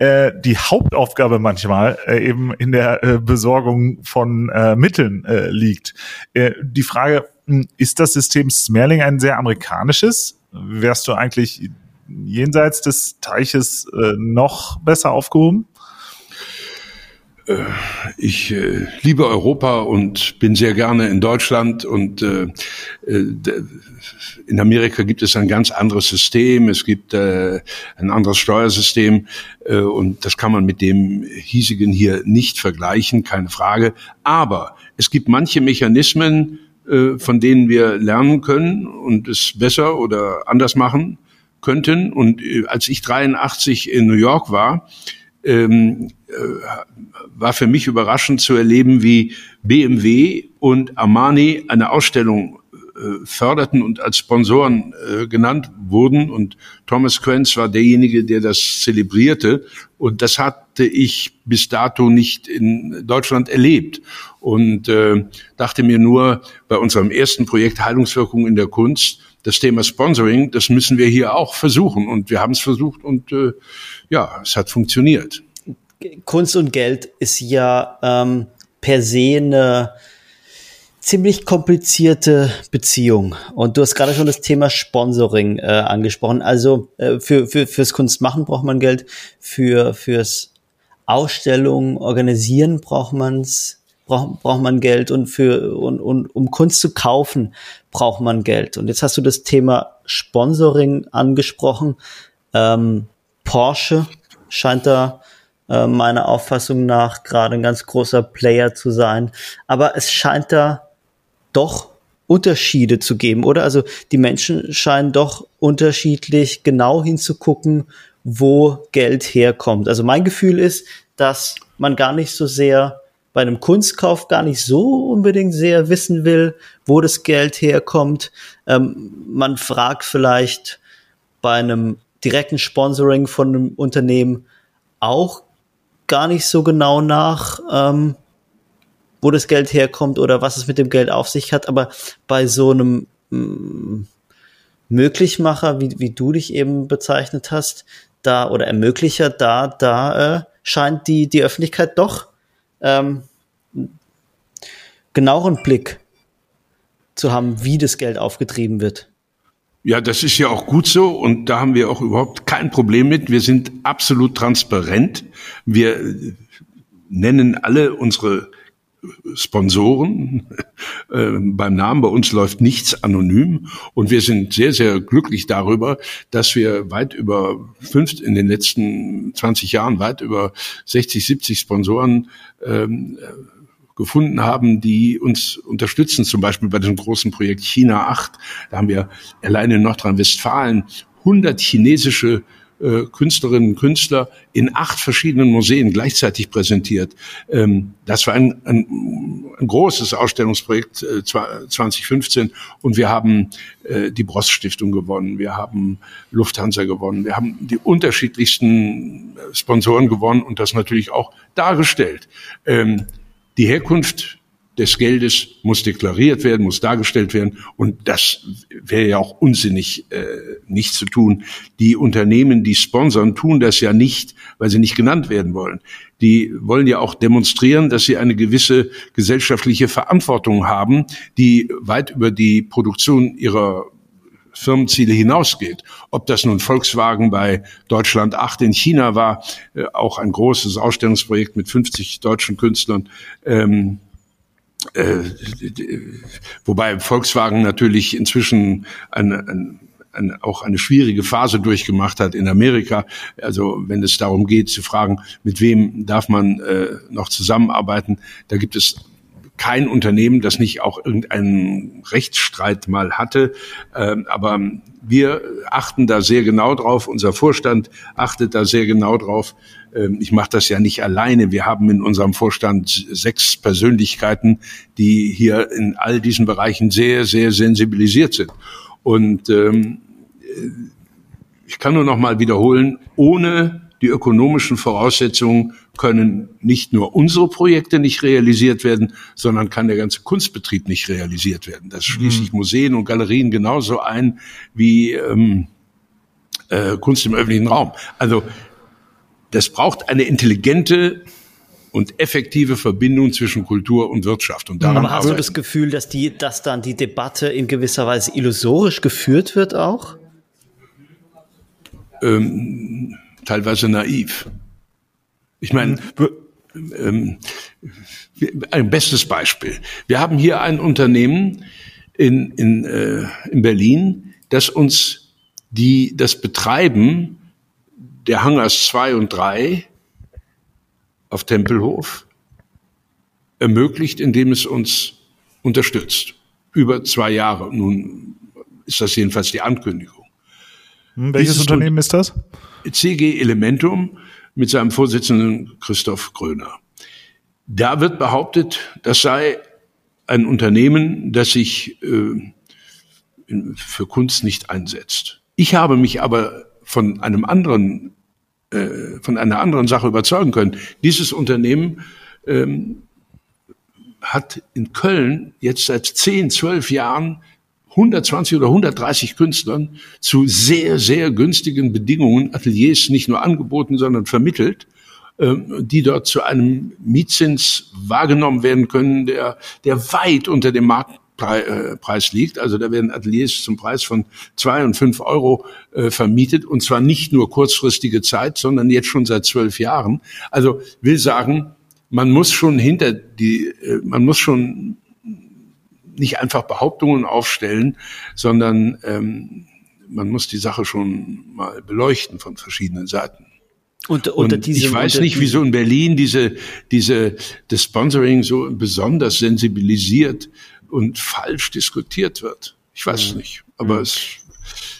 die Hauptaufgabe manchmal eben in der Besorgung von Mitteln liegt. Die Frage, ist das System Smerling ein sehr amerikanisches? Wärst du eigentlich jenseits des Teiches noch besser aufgehoben? Ich äh, liebe Europa und bin sehr gerne in Deutschland und äh, in Amerika gibt es ein ganz anderes System, es gibt äh, ein anderes Steuersystem äh, und das kann man mit dem hiesigen hier nicht vergleichen, keine Frage. Aber es gibt manche Mechanismen, äh, von denen wir lernen können und es besser oder anders machen könnten. Und äh, als ich dreiundachtzig in New York war, Ähm, äh, war für mich überraschend zu erleben, wie B M W und Armani eine Ausstellung äh, äh, förderten und als Sponsoren äh, genannt wurden. Und Thomas Quenz war derjenige, der das zelebrierte. Und das hatte ich bis dato nicht in Deutschland erlebt. Und äh, dachte mir nur, bei unserem ersten Projekt Heilungswirkung in der Kunst, das Thema Sponsoring, das müssen wir hier auch versuchen. Und wir haben es versucht und äh, ja, es hat funktioniert. Kunst und Geld ist ja ähm, per se eine ziemlich komplizierte Beziehung. Und du hast gerade schon das Thema Sponsoring äh, angesprochen. Also äh, für, für fürs Kunstmachen braucht man Geld, für fürs Ausstellungen organisieren braucht man's. Braucht, braucht man Geld und für und, und um Kunst zu kaufen braucht man Geld. Und jetzt hast du das Thema Sponsoring angesprochen. Ähm, Porsche scheint da äh, meiner Auffassung nach gerade ein ganz großer Player zu sein. Aber es scheint da doch Unterschiede zu geben, oder? Also die Menschen scheinen doch unterschiedlich genau hinzugucken, wo Geld herkommt. Also mein Gefühl ist, dass man gar nicht so sehr bei einem Kunstkauf gar nicht so unbedingt sehr wissen will, wo das Geld herkommt. Ähm, man fragt vielleicht bei einem direkten Sponsoring von einem Unternehmen auch gar nicht so genau nach, ähm, wo das Geld herkommt oder was es mit dem Geld auf sich hat. Aber bei so einem mh, Möglichmacher, wie, wie du dich eben bezeichnet hast, da oder Ermöglicher, da, da äh, scheint die, die Öffentlichkeit doch Ähm, genaueren Blick zu haben, wie das Geld aufgetrieben wird. Ja, das ist ja auch gut so und da haben wir auch überhaupt kein Problem mit. Wir sind absolut transparent. Wir nennen alle unsere Sponsoren äh, beim Namen. Bei uns läuft nichts anonym und wir sind sehr, sehr glücklich darüber, dass wir weit über fünf, in den letzten zwanzig Jahren weit über sechzig, siebzig Sponsoren ähm, gefunden haben, die uns unterstützen. Zum Beispiel bei diesem großen Projekt China acht. Da haben wir allein in Nordrhein-Westfalen hundert chinesische Künstlerinnen und Künstler in acht verschiedenen Museen gleichzeitig präsentiert. Das war ein, ein, ein großes Ausstellungsprojekt zwanzig fünfzehn und wir haben die Bross Stiftung gewonnen, wir haben Lufthansa gewonnen, wir haben die unterschiedlichsten Sponsoren gewonnen und das natürlich auch dargestellt. Die Herkunft des Geldes muss deklariert werden, muss dargestellt werden. Und das wäre ja auch unsinnig, äh, nicht zu tun. Die Unternehmen, die sponsern, tun das ja nicht, weil sie nicht genannt werden wollen. Die wollen ja auch demonstrieren, dass sie eine gewisse gesellschaftliche Verantwortung haben, die weit über die Produktion ihrer Firmenziele hinausgeht. Ob das nun Volkswagen bei Deutschland acht in China war, äh, auch ein großes Ausstellungsprojekt mit fünfzig deutschen Künstlern, ähm, Äh, wobei Volkswagen natürlich inzwischen eine, eine, eine, auch eine schwierige Phase durchgemacht hat in Amerika. Also wenn es darum geht zu fragen, mit wem darf man äh, noch zusammenarbeiten, da gibt es kein Unternehmen, das nicht auch irgendeinen Rechtsstreit mal hatte. Ähm, aber wir achten da sehr genau drauf. Unser Vorstand achtet da sehr genau drauf. Ähm, ich mache das ja nicht alleine. Wir haben in unserem Vorstand sechs Persönlichkeiten, die hier in all diesen Bereichen sehr, sehr sensibilisiert sind. Und ähm, ich kann nur noch mal wiederholen, ohne die ökonomischen Voraussetzungen können nicht nur unsere Projekte nicht realisiert werden, sondern kann der ganze Kunstbetrieb nicht realisiert werden. Das schließt sich Museen und Galerien genauso ein wie ähm, äh, Kunst im öffentlichen Raum. Also das braucht eine intelligente und effektive Verbindung zwischen Kultur und Wirtschaft. Und daran Aber hast arbeiten. Du das Gefühl, dass die, dass dann die Debatte in gewisser Weise illusorisch geführt wird auch? Ähm, teilweise naiv. Ich meine, ähm, ein bestes Beispiel. Wir haben hier ein Unternehmen in, in, äh, in Berlin, das uns die, das Betreiben der Hangars zwei und drei auf Tempelhof ermöglicht, indem es uns unterstützt. Über zwei Jahre. Nun ist das jedenfalls die Ankündigung. Welches Dieses Unternehmen ist das? C G Elementum. Mit seinem Vorsitzenden Christoph Gröner. Da wird behauptet, das sei ein Unternehmen, das sich äh, für Kunst nicht einsetzt. Ich habe mich aber von einem anderen, äh, von einer anderen Sache überzeugen können. Dieses Unternehmen ähm, hat in Köln jetzt seit zehn, zwölf Jahren hundertzwanzig oder hundertdreißig Künstlern zu sehr, sehr günstigen Bedingungen Ateliers nicht nur angeboten, sondern vermittelt, die dort zu einem Mietzins wahrgenommen werden können, der, der weit unter dem Marktpreis liegt. Also da werden Ateliers zum Preis von zwei und fünf Euro vermietet, und zwar nicht nur kurzfristige Zeit, sondern jetzt schon seit zwölf Jahren. Also will sagen, man muss schon hinter die, man muss schon nicht einfach Behauptungen aufstellen, sondern ähm, man muss die Sache schon mal beleuchten von verschiedenen Seiten. Und, unter und diesem, ich weiß unter nicht, wieso in Berlin diese, diese, das Sponsoring so besonders sensibilisiert und falsch diskutiert wird. Ich weiß es mhm. nicht, aber mhm. es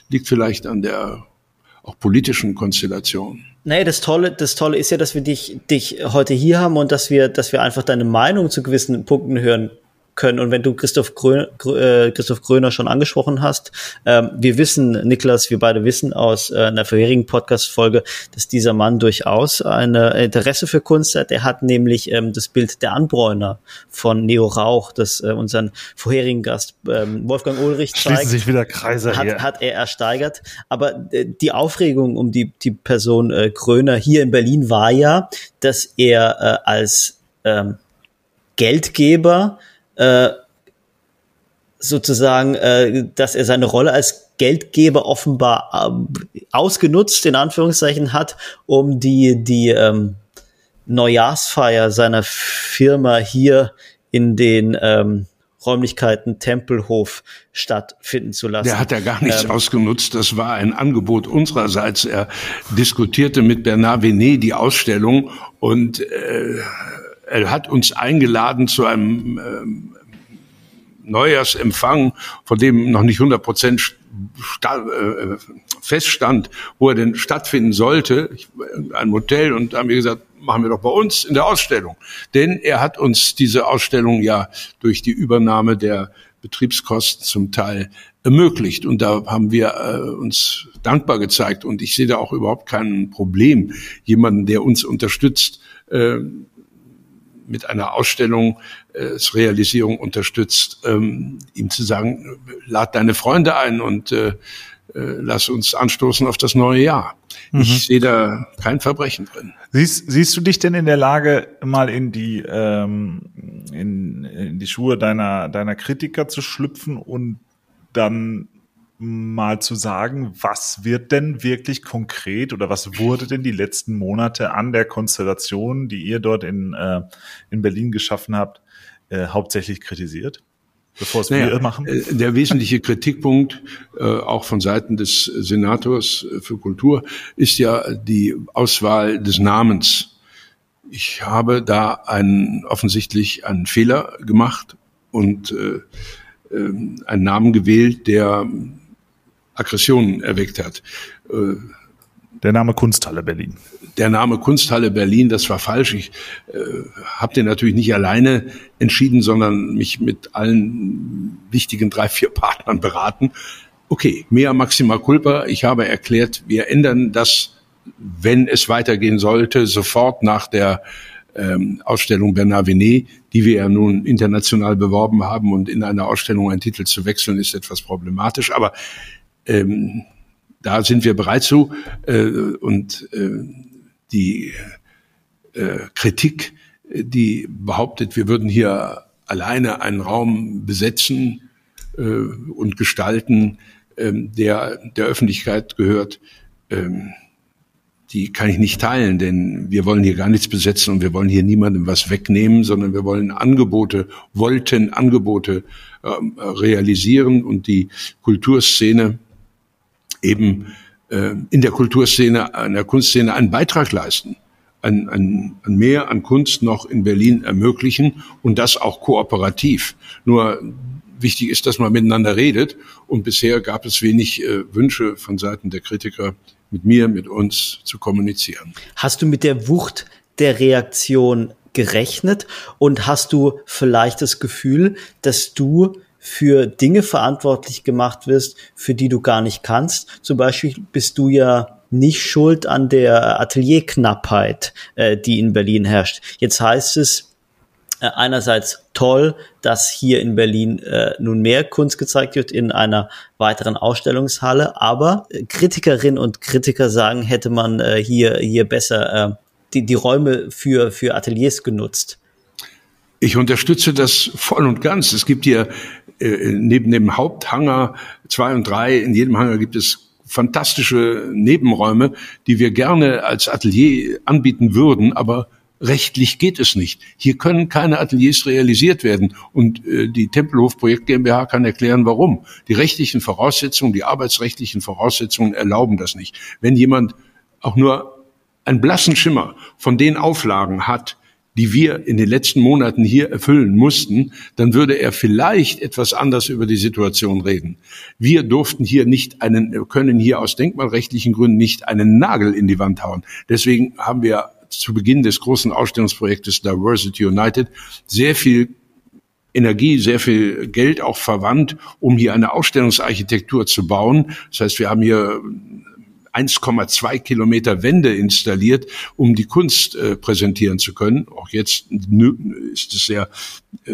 liegt vielleicht an der auch politischen Konstellation. Naja, das Tolle, das Tolle ist ja, dass wir dich, dich heute hier haben und dass wir, dass wir einfach deine Meinung zu gewissen Punkten hören können. Und wenn du Christoph Gröner, Christoph Gröner schon angesprochen hast, ähm, wir wissen, Niklas, wir beide wissen aus äh, einer vorherigen Podcast-Folge, dass dieser Mann durchaus ein Interesse für Kunst hat. Er hat nämlich ähm, das Bild der Anbräuner von Neo Rauch, das äh, unseren vorherigen Gast ähm, Wolfgang Ulrich zeigt. Schließen sich wieder Kreise hat, her. Hat er ersteigert. Aber äh, die Aufregung um die, die Person äh, Gröner hier in Berlin war ja, dass er äh, als ähm, Geldgeber sozusagen, dass er seine Rolle als Geldgeber offenbar ausgenutzt, in Anführungszeichen, hat, um die, die ähm, Neujahrsfeier seiner Firma hier in den ähm, Räumlichkeiten Tempelhof stattfinden zu lassen. Der hat ja gar nichts ähm, ausgenutzt. Das war ein Angebot unsererseits. Er diskutierte mit Bernar Venet die Ausstellung und äh, er hat uns eingeladen zu einem ähm, Neujahrsempfang, von dem noch nicht hundert Prozent äh, feststand, wo er denn stattfinden sollte, ich, ein Hotel, und da haben wir gesagt, machen wir doch bei uns in der Ausstellung. Denn er hat uns diese Ausstellung ja durch die Übernahme der Betriebskosten zum Teil ermöglicht. Und da haben wir äh, uns dankbar gezeigt. Und ich sehe da auch überhaupt kein Problem, jemanden, der uns unterstützt, äh, mit einer Ausstellung äh, Realisierung unterstützt, ähm, ihm zu sagen, lad deine Freunde ein und äh, lass uns anstoßen auf das neue Jahr. Mhm. Ich sehe da kein Verbrechen drin. Siehst, siehst du dich denn in der Lage, mal in die ähm, in, in die Schuhe deiner deiner Kritiker zu schlüpfen und dann mal zu sagen, was wird denn wirklich konkret oder was wurde denn die letzten Monate an der Konstellation, die ihr dort in, äh, in Berlin geschaffen habt, äh, hauptsächlich kritisiert, bevor es naja, wir machen? Der wesentliche Kritikpunkt, äh, auch von Seiten des Senators für Kultur, ist ja die Auswahl des Namens. Ich habe da einen, offensichtlich einen Fehler gemacht und äh, einen Namen gewählt, der Aggressionen erweckt hat. Der Name Kunsthalle Berlin. Der Name Kunsthalle Berlin, das war falsch. Ich äh, habe den natürlich nicht alleine entschieden, sondern mich mit allen wichtigen drei, vier Partnern beraten. Okay, mea maxima culpa. Ich habe erklärt, wir ändern das, wenn es weitergehen sollte, sofort nach der Ähm, Ausstellung Bernar Venet, die wir ja nun international beworben haben, und in einer Ausstellung einen Titel zu wechseln, ist etwas problematisch. Aber ähm, da sind wir bereit zu. Äh, und äh, die äh, Kritik, die behauptet, wir würden hier alleine einen Raum besetzen äh, und gestalten, äh, der der Öffentlichkeit gehört, äh, die kann ich nicht teilen, denn wir wollen hier gar nichts besetzen und wir wollen hier niemandem was wegnehmen, sondern wir wollen Angebote, wollten Angebote äh, realisieren und die Kulturszene eben äh, in der Kulturszene, in der Kunstszene einen Beitrag leisten, ein, ein, ein mehr an Kunst noch in Berlin ermöglichen und das auch kooperativ. Nur wichtig ist, dass man miteinander redet, und bisher gab es wenig äh, Wünsche von Seiten der Kritiker, mit mir, mit uns zu kommunizieren. Hast du mit der Wucht der Reaktion gerechnet und hast du vielleicht das Gefühl, dass du für Dinge verantwortlich gemacht wirst, für die du gar nicht kannst. Zum Beispiel bist du ja nicht schuld an der Atelierknappheit, äh, die in Berlin herrscht. Jetzt heißt es äh, einerseits toll, dass hier in Berlin äh, nun mehr Kunst gezeigt wird in einer weiteren Ausstellungshalle, aber Kritikerinnen und Kritiker sagen, hätte man äh, hier hier besser äh, die die Räume für für Ateliers genutzt. Ich unterstütze das voll und ganz. Es gibt hier äh, neben dem Haupthangar zwei und drei, in jedem Hangar gibt es fantastische Nebenräume, die wir gerne als Atelier anbieten würden, aber rechtlich geht es nicht. Hier können keine Ateliers realisiert werden und äh, die Tempelhof Projekt GmbH kann erklären, warum. Die rechtlichen Voraussetzungen, die arbeitsrechtlichen Voraussetzungen erlauben das nicht. Wenn jemand auch nur einen blassen Schimmer von den Auflagen hat, die wir in den letzten Monaten hier erfüllen mussten, dann würde er vielleicht etwas anders über die Situation reden. Wir durften hier nicht einen, können hier aus denkmalrechtlichen Gründen nicht einen Nagel in die Wand hauen. Deswegen haben wir zu Beginn des großen Ausstellungsprojektes Diversity United sehr viel Energie, sehr viel Geld auch verwandt, um hier eine Ausstellungsarchitektur zu bauen. Das heißt, wir haben hier eins Komma zwei Kilometer Wände installiert, um die Kunst äh, präsentieren zu können. Auch jetzt ist es sehr äh,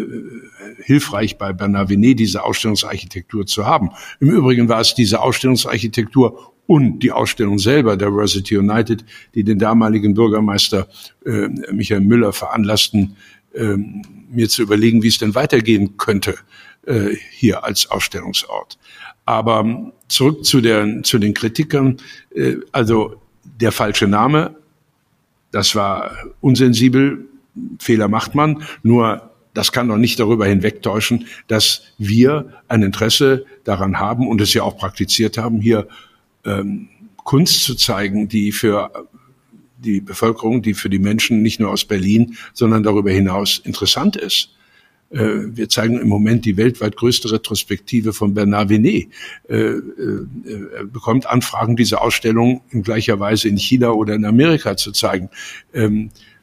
hilfreich, bei Bernar Venet diese Ausstellungsarchitektur zu haben. Im Übrigen war es diese Ausstellungsarchitektur und die Ausstellung selber, Diversity United, die den damaligen Bürgermeister äh, Michael Müller veranlassten, äh, mir zu überlegen, wie es denn weitergehen könnte äh, hier als Ausstellungsort. Aber zurück zu, der, zu den Kritikern, also der falsche Name, das war unsensibel, Fehler macht man, nur das kann doch nicht darüber hinwegtäuschen, dass wir ein Interesse daran haben und es ja auch praktiziert haben, hier ähm, Kunst zu zeigen, die für die Bevölkerung, die für die Menschen nicht nur aus Berlin, sondern darüber hinaus interessant ist. Wir zeigen im Moment die weltweit größte Retrospektive von Bernar Venet. Er bekommt Anfragen, diese Ausstellung in gleicher Weise in China oder in Amerika zu zeigen.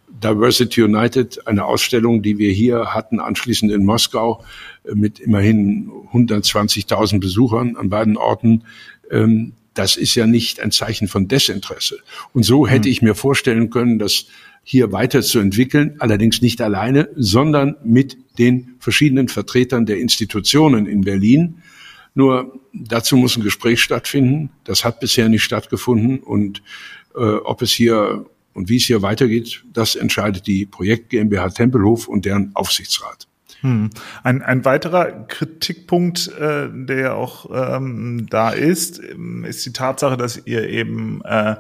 Diversity United, eine Ausstellung, die wir hier hatten, anschließend in Moskau mit immerhin hundertzwanzigtausend Besuchern an beiden Orten. Das ist ja nicht ein Zeichen von Desinteresse. Und so hätte ich mir vorstellen können, dass hier weiterzuentwickeln, allerdings nicht alleine, sondern mit den verschiedenen Vertretern der Institutionen in Berlin. Nur dazu muss ein Gespräch stattfinden. Das hat bisher nicht stattgefunden. Und äh, ob es hier und wie es hier weitergeht, das entscheidet die Projekt GmbH Tempelhof und deren Aufsichtsrat. Hm. Ein, ein weiterer Kritikpunkt, äh, der ja auch ähm, da ist, ist die Tatsache, dass ihr eben äh,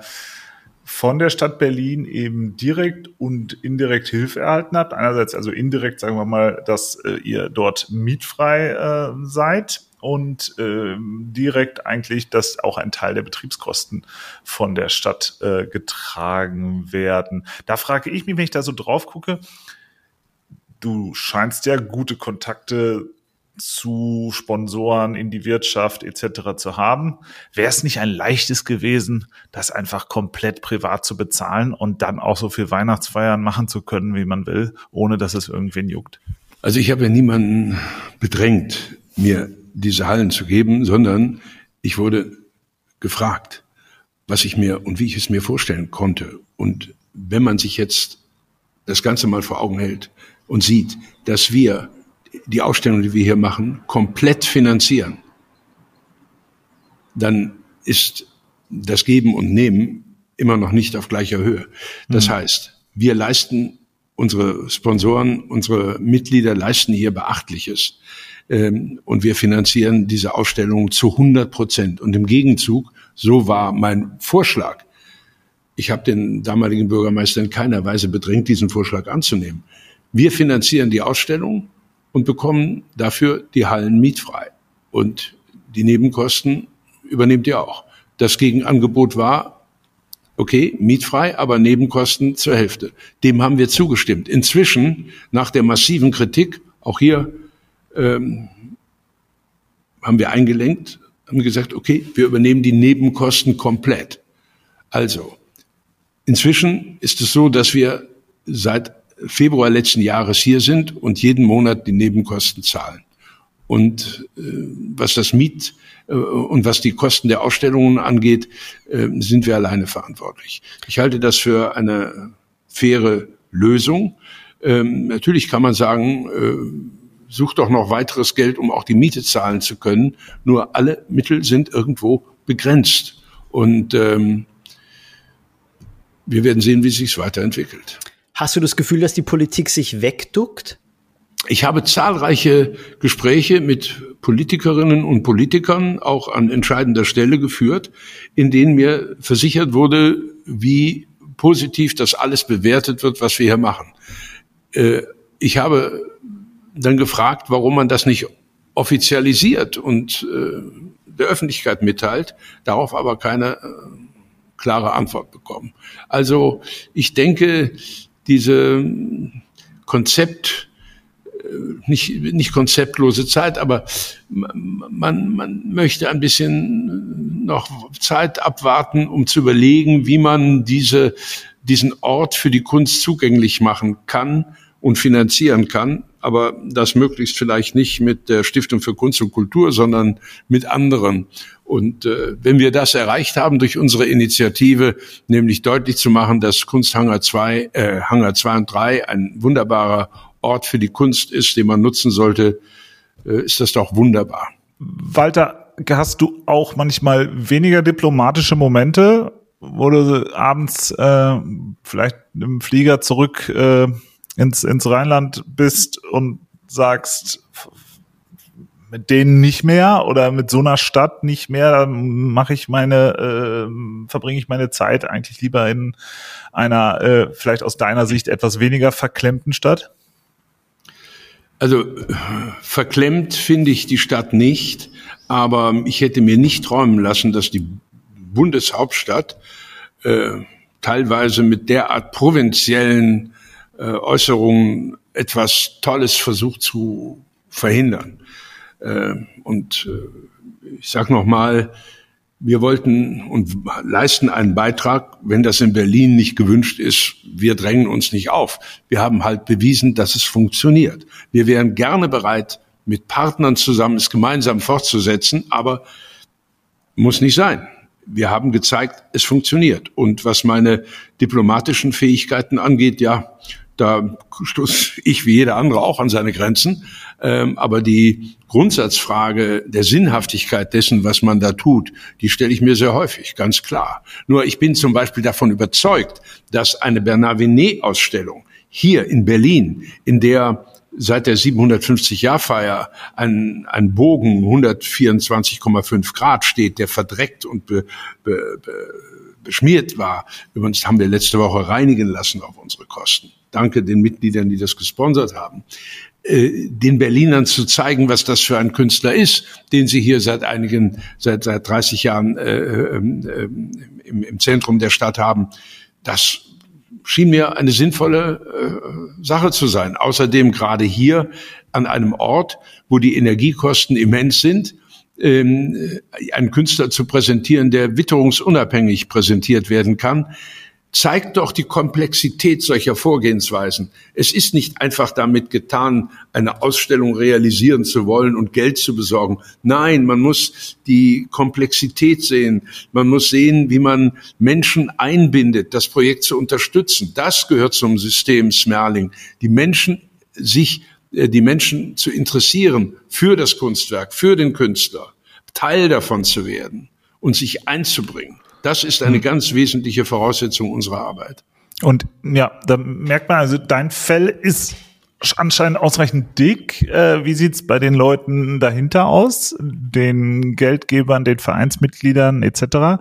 von der Stadt Berlin eben direkt und indirekt Hilfe erhalten habt. Einerseits also indirekt, sagen wir mal, dass äh, ihr dort mietfrei äh, seid und äh, direkt eigentlich, dass auch ein Teil der Betriebskosten von der Stadt äh, getragen werden. Da frage ich mich, wenn ich da so drauf gucke, du scheinst ja gute Kontakte zu Sponsoren in die Wirtschaft et cetera zu haben, wäre es nicht ein leichtes gewesen, das einfach komplett privat zu bezahlen und dann auch so viel Weihnachtsfeiern machen zu können, wie man will, ohne dass es irgendwen juckt? Also ich habe ja niemanden bedrängt, mir diese Hallen zu geben, sondern ich wurde gefragt, was ich mir und wie ich es mir vorstellen konnte. Und wenn man sich jetzt das Ganze mal vor Augen hält und sieht, dass wir die Ausstellung, die wir hier machen, komplett finanzieren, dann ist das Geben und Nehmen immer noch nicht auf gleicher Höhe. Das mhm. heißt, wir leisten, unsere Sponsoren, unsere Mitglieder leisten hier Beachtliches. Ähm, und wir finanzieren diese Ausstellung zu hundert Prozent. Und im Gegenzug, so war mein Vorschlag, ich habe den damaligen Bürgermeister in keiner Weise bedrängt, diesen Vorschlag anzunehmen. Wir finanzieren die Ausstellung und bekommen dafür die Hallen mietfrei. Und die Nebenkosten übernehmt ihr auch. Das Gegenangebot war, okay, mietfrei, aber Nebenkosten zur Hälfte. Dem haben wir zugestimmt. Inzwischen, nach der massiven Kritik, auch hier ähm, haben wir eingelenkt, haben gesagt, okay, wir übernehmen die Nebenkosten komplett. Also, inzwischen ist es so, dass wir seit Februar letzten Jahres hier sind und jeden Monat die Nebenkosten zahlen. Und äh, was das Miet äh, und was die Kosten der Ausstellungen angeht, äh, sind wir alleine verantwortlich. Ich halte das für eine faire Lösung. Ähm, natürlich kann man sagen, äh, sucht doch noch weiteres Geld, um auch die Miete zahlen zu können. Nur alle Mittel sind irgendwo begrenzt. Und ähm, wir werden sehen, wie es sich weiterentwickelt. Hast du das Gefühl, dass die Politik sich wegduckt? Ich habe zahlreiche Gespräche mit Politikerinnen und Politikern, auch an entscheidender Stelle geführt, in denen mir versichert wurde, wie positiv das alles bewertet wird, was wir hier machen. Ich habe dann gefragt, warum man das nicht offizialisiert und der Öffentlichkeit mitteilt, darauf aber keine klare Antwort bekommen. Also ich denke, diese Konzept Nicht, nicht konzeptlose Zeit, aber man, man möchte ein bisschen noch Zeit abwarten, um zu überlegen, wie man diese, diesen Ort für die Kunst zugänglich machen kann und finanzieren kann. Aber das möglichst vielleicht nicht mit der Stiftung für Kunst und Kultur, sondern mit anderen. Und äh, wenn wir das erreicht haben durch unsere Initiative, nämlich deutlich zu machen, dass Kunsthanger zwei, äh, Hangar zwei und drei ein wunderbarer Ort für die Kunst ist, den man nutzen sollte, ist das doch wunderbar. Walter, hast du auch manchmal weniger diplomatische Momente, wo du abends äh, vielleicht im Flieger zurück äh, ins, ins Rheinland bist und sagst, mit denen nicht mehr oder mit so einer Stadt nicht mehr, dann mache ich meine, äh, verbringe ich meine Zeit eigentlich lieber in einer äh, vielleicht aus deiner Sicht etwas weniger verklemmten Stadt? Also verklemmt finde ich die Stadt nicht, aber ich hätte mir nicht träumen lassen, dass die Bundeshauptstadt äh, teilweise mit derart provinziellen äh, Äußerungen etwas Tolles versucht zu verhindern. Äh, und äh, ich sage nochmal, wir wollten und leisten einen Beitrag, wenn das in Berlin nicht gewünscht ist. Wir drängen uns nicht auf. Wir haben halt bewiesen, dass es funktioniert. Wir wären gerne bereit, mit Partnern zusammen es gemeinsam fortzusetzen, aber muss nicht sein. Wir haben gezeigt, es funktioniert. Und was meine diplomatischen Fähigkeiten angeht, ja, da stoße ich wie jeder andere auch an seine Grenzen. Ähm, aber die Grundsatzfrage der Sinnhaftigkeit dessen, was man da tut, die stelle ich mir sehr häufig, ganz klar. Nur ich bin zum Beispiel davon überzeugt, dass eine Bernar Venet-Ausstellung hier in Berlin, in der seit der siebenhundertfünfzig-Jahr-Feier ein, ein Bogen hundertvierundzwanzig Komma fünf Grad steht, der verdreckt und be, be, be, beschmiert war. Übrigens haben wir letzte Woche reinigen lassen auf unsere Kosten. Danke den Mitgliedern, die das gesponsert haben, äh, den Berlinern zu zeigen, was das für ein Künstler ist, den sie hier seit einigen, seit, seit dreißig Jahren äh, äh, im, im Zentrum der Stadt haben. Das schien mir eine sinnvolle äh, Sache zu sein. Außerdem gerade hier an einem Ort, wo die Energiekosten immens sind, ähm, einen Künstler zu präsentieren, der witterungsunabhängig präsentiert werden kann, zeigt doch die Komplexität solcher Vorgehensweisen. Es ist nicht einfach damit getan, eine Ausstellung realisieren zu wollen und Geld zu besorgen. Nein, man muss die Komplexität sehen. Man muss sehen, wie man Menschen einbindet, das Projekt zu unterstützen. Das gehört zum System Smerling. Die Menschen sich, die Menschen zu interessieren für das Kunstwerk, für den Künstler, Teil davon zu werden und sich einzubringen. Das ist eine ganz wesentliche Voraussetzung unserer Arbeit. Und ja, da merkt man, also dein Fell ist anscheinend ausreichend dick. Äh, wie sieht's bei den Leuten dahinter aus? Den Geldgebern, den Vereinsmitgliedern et cetera?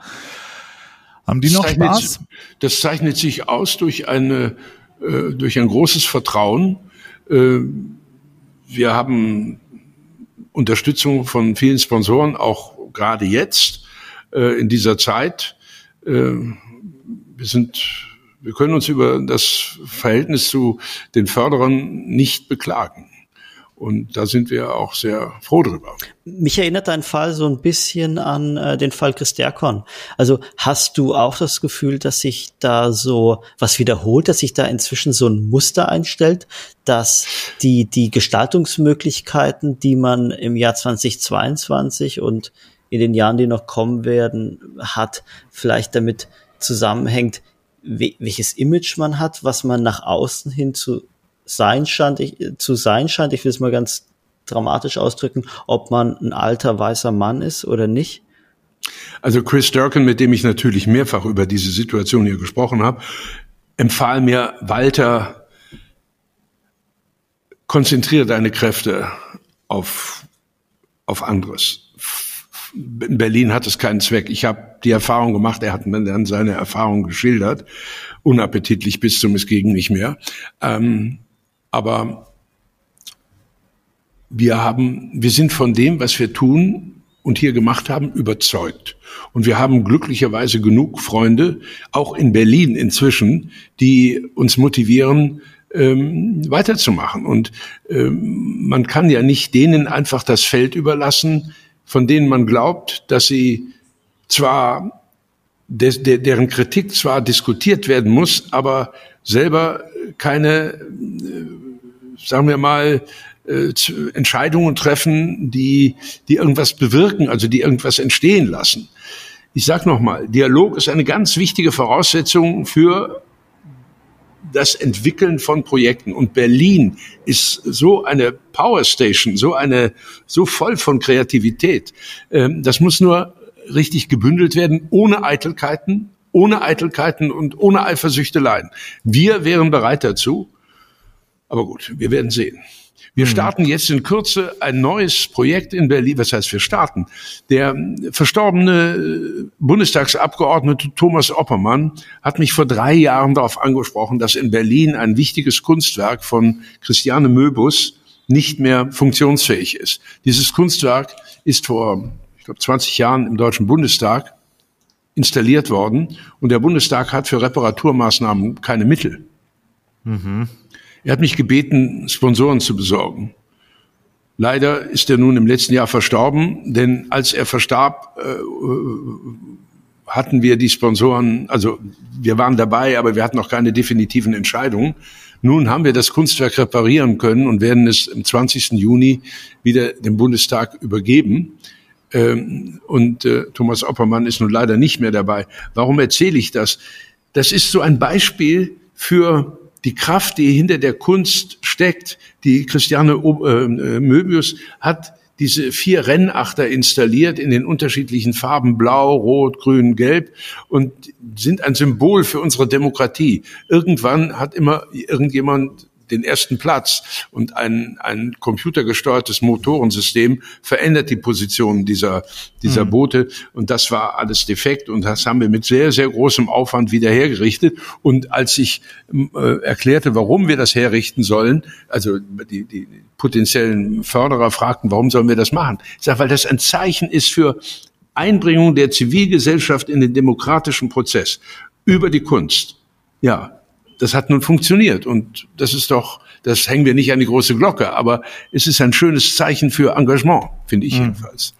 Haben die noch Spaß? Das zeichnet sich aus durch eine, äh, durch ein großes Vertrauen. Äh, wir haben Unterstützung von vielen Sponsoren, auch gerade jetzt in dieser Zeit. Wir sind, wir können uns über das Verhältnis zu den Förderern nicht beklagen. Und da sind wir auch sehr froh drüber. Mich erinnert dein Fall so ein bisschen an äh, den Fall Chris Dercon. Also hast du auch das Gefühl, dass sich da so was wiederholt, dass sich da inzwischen so ein Muster einstellt, dass die die Gestaltungsmöglichkeiten, die man im Jahr zweitausendzweiundzwanzig und in den Jahren, die noch kommen werden, hat, vielleicht damit zusammenhängt, we- welches Image man hat, was man nach außen hin zu sein scheint, ich, zu sein scheint, ich will es mal ganz dramatisch ausdrücken, ob man ein alter weißer Mann ist oder nicht? Also Chris Dercon, mit dem ich natürlich mehrfach über diese Situation hier gesprochen habe, empfahl mir, Walter, konzentriere deine Kräfte auf, auf anderes. In Berlin hat es keinen Zweck. Ich habe die Erfahrung gemacht, er hat mir dann seine Erfahrung geschildert, unappetitlich bis zum Missgegen nicht mehr. Ähm, aber wir haben, wir sind von dem, was wir tun und hier gemacht haben, überzeugt. Und wir haben glücklicherweise genug Freunde, auch in Berlin inzwischen, die uns motivieren, ähm, weiterzumachen. Und ähm, man kann ja nicht denen einfach das Feld überlassen, von denen man glaubt, dass sie zwar, de, de, deren Kritik zwar diskutiert werden muss, aber selber keine, äh, sagen wir mal, äh, Entscheidungen treffen, die, die irgendwas bewirken, also die irgendwas entstehen lassen. Ich sag nochmal, Dialog ist eine ganz wichtige Voraussetzung für das Entwickeln von Projekten. Und Berlin ist so eine Powerstation, so eine, so voll von Kreativität. Das muss nur richtig gebündelt werden, ohne Eitelkeiten, ohne Eitelkeiten und ohne Eifersüchteleien. Wir wären bereit dazu. Aber gut, wir werden sehen. Wir starten jetzt in Kürze ein neues Projekt in Berlin. Was heißt wir starten? Der verstorbene Bundestagsabgeordnete Thomas Oppermann hat mich vor drei Jahren darauf angesprochen, dass in Berlin ein wichtiges Kunstwerk von Christiane Möbus nicht mehr funktionsfähig ist. Dieses Kunstwerk ist vor, ich glaube, zwanzig Jahren im Deutschen Bundestag installiert worden und der Bundestag hat für Reparaturmaßnahmen keine Mittel. Mhm. Er hat mich gebeten, Sponsoren zu besorgen. Leider ist er nun im letzten Jahr verstorben, denn als er verstarb, äh, hatten wir die Sponsoren, also wir waren dabei, aber wir hatten noch keine definitiven Entscheidungen. Nun haben wir das Kunstwerk reparieren können und werden es am zwanzigsten Juni wieder dem Bundestag übergeben. Ähm, und äh, Thomas Oppermann ist nun leider nicht mehr dabei. Warum erzähle ich das? Das ist so ein Beispiel für die Kraft, die hinter der Kunst steckt. Die Christiane äh, Möbius hat diese vier Rennachter installiert in den unterschiedlichen Farben Blau, Rot, Grün, Gelb und sind ein Symbol für unsere Demokratie. Irgendwann hat immer irgendjemand den ersten Platz und ein, ein computergesteuertes Motorensystem verändert die Position dieser, dieser mhm. Boote und das war alles defekt und das haben wir mit sehr, sehr großem Aufwand wieder hergerichtet und als ich äh, erklärte, warum wir das herrichten sollen, also die, die potenziellen Förderer fragten, warum sollen wir das machen? Ich sage, weil das ein Zeichen ist für Einbringung der Zivilgesellschaft in den demokratischen Prozess über die Kunst. Ja, das hat nun funktioniert und das ist doch, das hängen wir nicht an die große Glocke, aber es ist ein schönes Zeichen für Engagement, finde ich mhm. jedenfalls.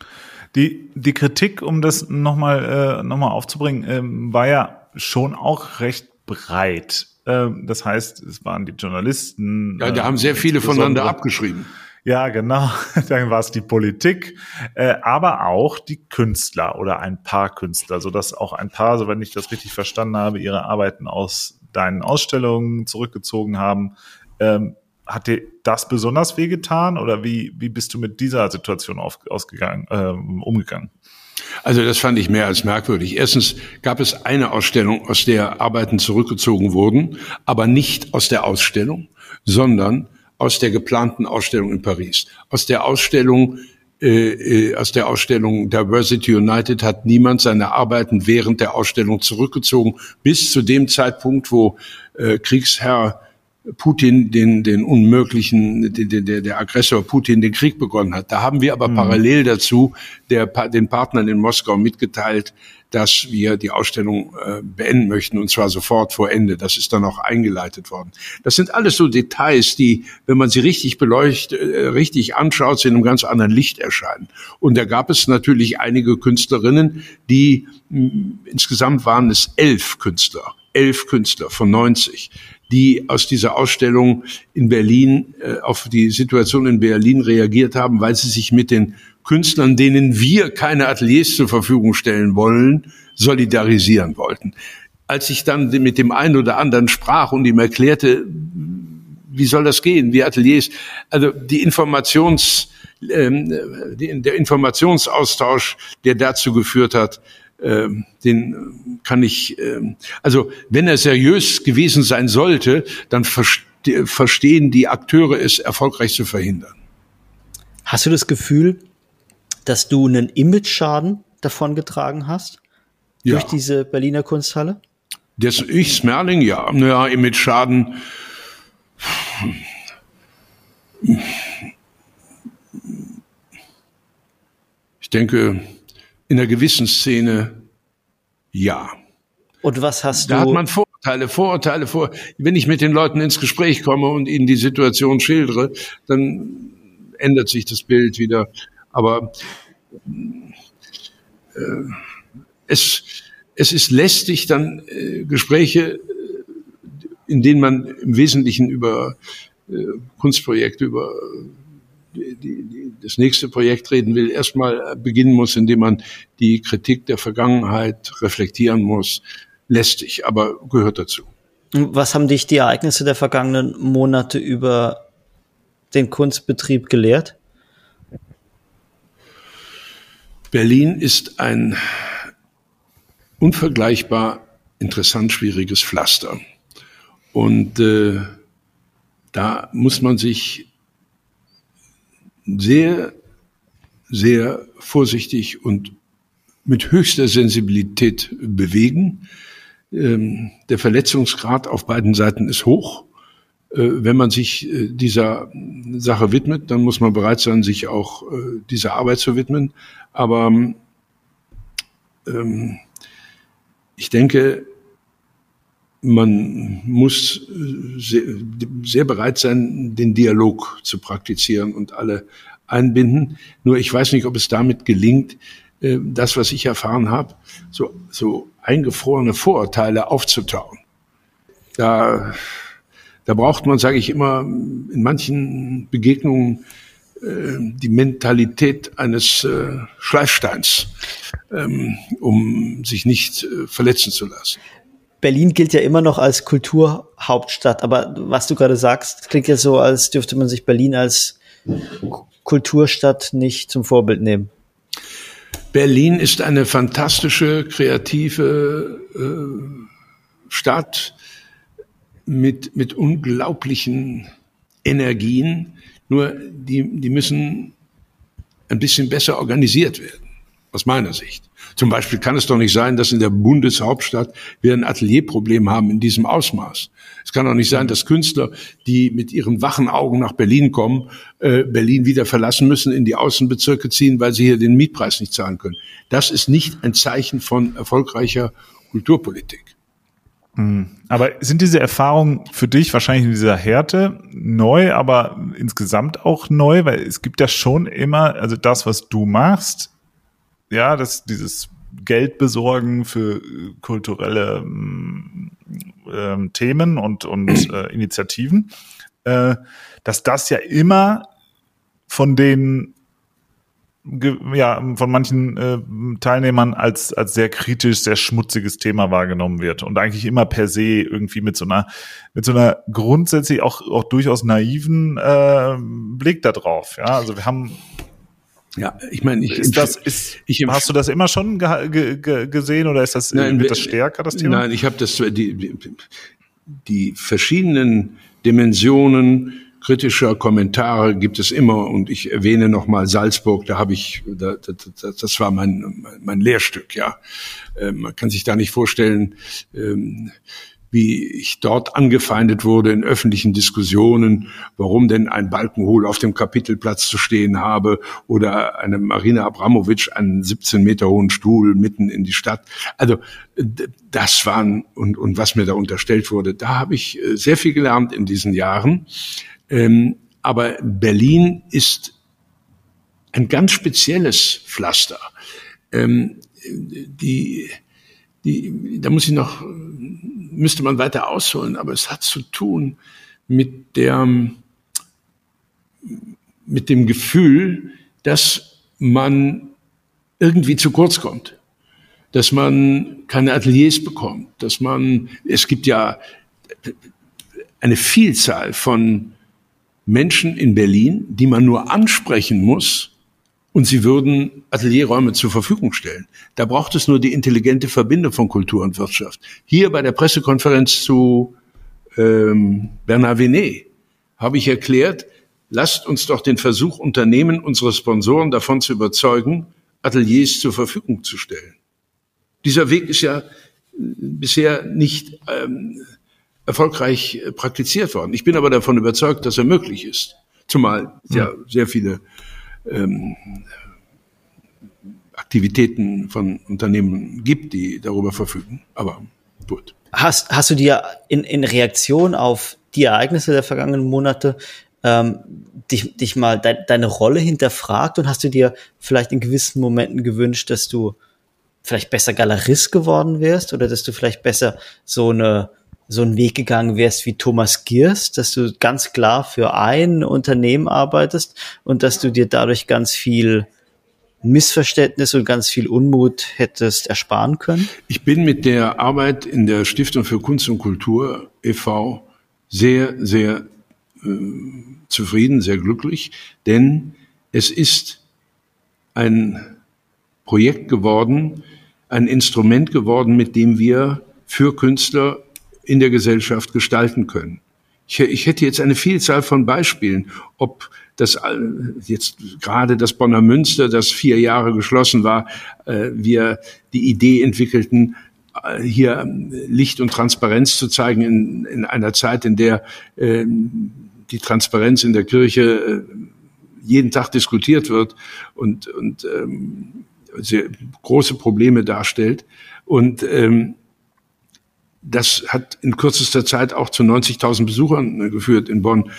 Die, die Kritik, um das nochmal äh, noch mal aufzubringen, ähm, war ja schon auch recht breit. Ähm, das heißt, es waren die Journalisten. Ja, da haben sehr äh, viele voneinander abgeschrieben. Ja, genau. Dann war es die Politik, äh, aber auch die Künstler oder ein paar Künstler, sodass auch ein paar, so wenn ich das richtig verstanden habe, ihre Arbeiten aus deinen Ausstellungen zurückgezogen haben. Ähm, hat dir das besonders wehgetan oder wie, wie bist du mit dieser Situation auf, ausgegangen, äh, umgegangen? Also das fand ich mehr als merkwürdig. Erstens gab es eine Ausstellung, aus der Arbeiten zurückgezogen wurden, aber nicht aus der Ausstellung, sondern aus der geplanten Ausstellung in Paris. Aus der Ausstellung, äh, aus der Ausstellung Diversity United hat niemand seine Arbeiten während der Ausstellung zurückgezogen, bis zu dem Zeitpunkt, wo äh, Kriegsherr Putin den, den unmöglichen, der, der, der Aggressor Putin den Krieg begonnen hat. Da haben wir aber mhm. parallel dazu der, den Partnern in Moskau mitgeteilt, dass wir die Ausstellung äh, beenden möchten, und zwar sofort vor Ende. Das ist dann auch eingeleitet worden. Das sind alles so Details, die, wenn man sie richtig beleuchtet, äh, richtig anschaut, sie in einem ganz anderen Licht erscheinen. Und da gab es natürlich einige Künstlerinnen, die mh, insgesamt waren es elf Künstler, elf Künstler von neunzig, die aus dieser Ausstellung in Berlin, äh, auf die Situation in Berlin reagiert haben, weil sie sich mit den Künstlern, denen wir keine Ateliers zur Verfügung stellen wollen, solidarisieren wollten. Als ich dann mit dem einen oder anderen sprach und ihm erklärte, wie soll das gehen, wie Ateliers, also die Informations, ähm, die, der Informationsaustausch, der dazu geführt hat, den kann ich, also wenn er seriös gewesen sein sollte, dann verste- verstehen die Akteure es, erfolgreich zu verhindern. Hast du das Gefühl, dass du einen Image-Schaden davongetragen hast? Ja. Durch diese Berliner Kunsthalle? Das, ich, Smerling, ja. Naja, Image-Schaden. Ich denke, in einer gewissen Szene, ja. Und was hast du? Da hat man Vorurteile, Vorurteile, vor. Wenn ich mit den Leuten ins Gespräch komme und ihnen die Situation schildere, dann ändert sich das Bild wieder. Aber äh, es, es ist lästig, dann äh, Gespräche, in denen man im Wesentlichen über äh, Kunstprojekte, über Die, die, das nächste Projekt reden will, erstmal beginnen muss, indem man die Kritik der Vergangenheit reflektieren muss. Lästig, aber gehört dazu. Was haben dich die Ereignisse der vergangenen Monate über den Kunstbetrieb gelehrt? Berlin ist ein unvergleichbar interessant schwieriges Pflaster. Und äh, da muss man sich sehr, sehr vorsichtig und mit höchster Sensibilität bewegen. Ähm, der Verletzungsgrad auf beiden Seiten ist hoch. Äh, wenn man sich äh, dieser Sache widmet, dann muss man bereit sein, sich auch äh, dieser Arbeit zu widmen. Aber ähm, ich denke, man muss sehr, sehr bereit sein, den Dialog zu praktizieren und alle einbinden. Nur ich weiß nicht, ob es damit gelingt, das, was ich erfahren habe, so, so eingefrorene Vorurteile aufzutauen. Da, da braucht man, sage ich immer, in manchen Begegnungen die Mentalität eines Schleifsteins, um sich nicht verletzen zu lassen. Berlin gilt ja immer noch als Kulturhauptstadt, aber was du gerade sagst, klingt ja so, als dürfte man sich Berlin als Kulturstadt nicht zum Vorbild nehmen. Berlin ist eine fantastische, kreative äh, Stadt mit, mit unglaublichen Energien, nur die, die müssen ein bisschen besser organisiert werden. Aus meiner Sicht. Zum Beispiel kann es doch nicht sein, dass in der Bundeshauptstadt wir ein Atelierproblem haben in diesem Ausmaß. Es kann doch nicht sein, dass Künstler, die mit ihren wachen Augen nach Berlin kommen, äh, Berlin wieder verlassen müssen, in die Außenbezirke ziehen, weil sie hier den Mietpreis nicht zahlen können. Das ist nicht ein Zeichen von erfolgreicher Kulturpolitik. Mhm. Aber sind diese Erfahrungen für dich wahrscheinlich in dieser Härte neu, aber insgesamt auch neu? Weil es gibt ja schon immer, also das, was du machst, ja, das, dieses Geld besorgen für kulturelle ähm, Themen und, und äh, Initiativen, äh, dass das ja immer von den, ge, ja, von manchen äh, Teilnehmern als, als sehr kritisch, sehr schmutziges Thema wahrgenommen wird und eigentlich immer per se irgendwie mit so einer, mit so einer grundsätzlich auch, auch durchaus naiven äh, Blick da drauf, ja, also wir haben Ja, ich meine, ich, ist das, ist, ich hast du das immer schon ge- ge- ge- gesehen oder ist das, nein, wird das stärker, das Thema? Nein, ich habe das die, die verschiedenen Dimensionen kritischer Kommentare gibt es immer und ich erwähne nochmal Salzburg, da habe ich, da, da, das war mein mein Lehrstück, ja. Man kann sich da nicht vorstellen, wie ich dort angefeindet wurde in öffentlichen Diskussionen, warum denn ein Balkenhol auf dem Kapitelplatz zu stehen habe oder eine Marina Abramovic einen siebzehn Meter hohen Stuhl mitten in die Stadt. Also das waren, und, und was mir da unterstellt wurde, da habe ich sehr viel gelernt in diesen Jahren. Ähm, aber Berlin ist ein ganz spezielles Pflaster. Ähm, die, die, da muss ich noch, müsste man weiter ausholen, aber es hat zu tun mit der, mit dem Gefühl, dass man irgendwie zu kurz kommt, dass man keine Ateliers bekommt, dass man, es gibt ja eine Vielzahl von Menschen in Berlin, die man nur ansprechen muss, und sie würden Atelierräume zur Verfügung stellen. Da braucht es nur die intelligente Verbindung von Kultur und Wirtschaft. Hier bei der Pressekonferenz zu ähm, Bernar Venet habe ich erklärt, lasst uns doch den Versuch unternehmen, unsere Sponsoren davon zu überzeugen, Ateliers zur Verfügung zu stellen. Dieser Weg ist ja bisher nicht ähm, erfolgreich praktiziert worden. Ich bin aber davon überzeugt, dass er möglich ist. Zumal ja sehr viele Ähm, Aktivitäten von Unternehmen gibt, die darüber verfügen. Aber gut. Hast, hast du dir in, in Reaktion auf die Ereignisse der vergangenen Monate ähm, dich, dich mal de, deine Rolle hinterfragt und hast du dir vielleicht in gewissen Momenten gewünscht, dass du vielleicht besser Galerist geworden wärst oder dass du vielleicht besser so eine so einen Weg gegangen wärst wie Thomas Giersch, dass du ganz klar für ein Unternehmen arbeitest und dass du dir dadurch ganz viel Missverständnis und ganz viel Unmut hättest ersparen können? Ich bin mit der Arbeit in der Stiftung für Kunst und Kultur e V sehr, sehr äh, zufrieden, sehr glücklich, denn es ist ein Projekt geworden, ein Instrument geworden, mit dem wir für Künstler in der Gesellschaft gestalten können. Ich, ich hätte jetzt eine Vielzahl von Beispielen, ob das jetzt gerade das Bonner Münster, das vier Jahre geschlossen war, wir die Idee entwickelten, hier Licht und Transparenz zu zeigen in, in einer Zeit, in der die Transparenz in der Kirche jeden Tag diskutiert wird und, und sehr große Probleme darstellt. Und das hat in kürzester Zeit auch zu neunzigtausend Besuchern geführt in Bonn.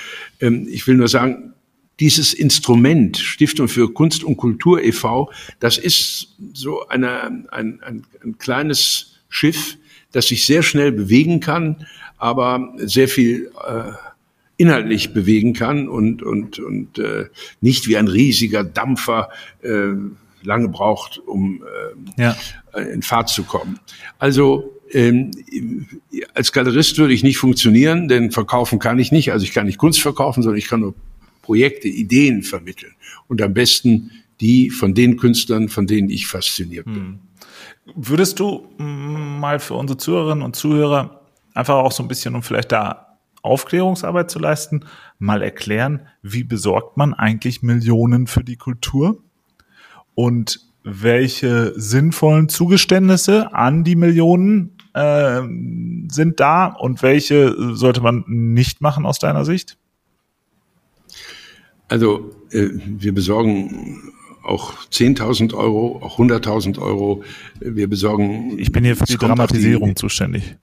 Ich will nur sagen, dieses Instrument, Stiftung für Kunst und Kultur e V, das ist so eine, ein, ein, ein kleines Schiff, das sich sehr schnell bewegen kann, aber sehr viel äh, inhaltlich bewegen kann und, und, und äh, nicht wie ein riesiger Dampfer äh, lange braucht, um äh, ja. in Fahrt zu kommen. Also Ähm, als Galerist würde ich nicht funktionieren, denn verkaufen kann ich nicht. Also ich kann nicht Kunst verkaufen, sondern ich kann nur Projekte, Ideen vermitteln. Und am besten die von den Künstlern, von denen ich fasziniert bin. Hm. Würdest du mal für unsere Zuhörerinnen und Zuhörer einfach auch so ein bisschen, um vielleicht da Aufklärungsarbeit zu leisten, mal erklären, wie besorgt man eigentlich Millionen für die Kultur? Und welche sinnvollen Zugeständnisse an die Millionen sind da und welche sollte man nicht machen aus deiner Sicht? Also wir besorgen auch zehntausend Euro, auch hunderttausend Euro. Wir besorgen. Ich bin hier für die Dramatisierung die, zuständig.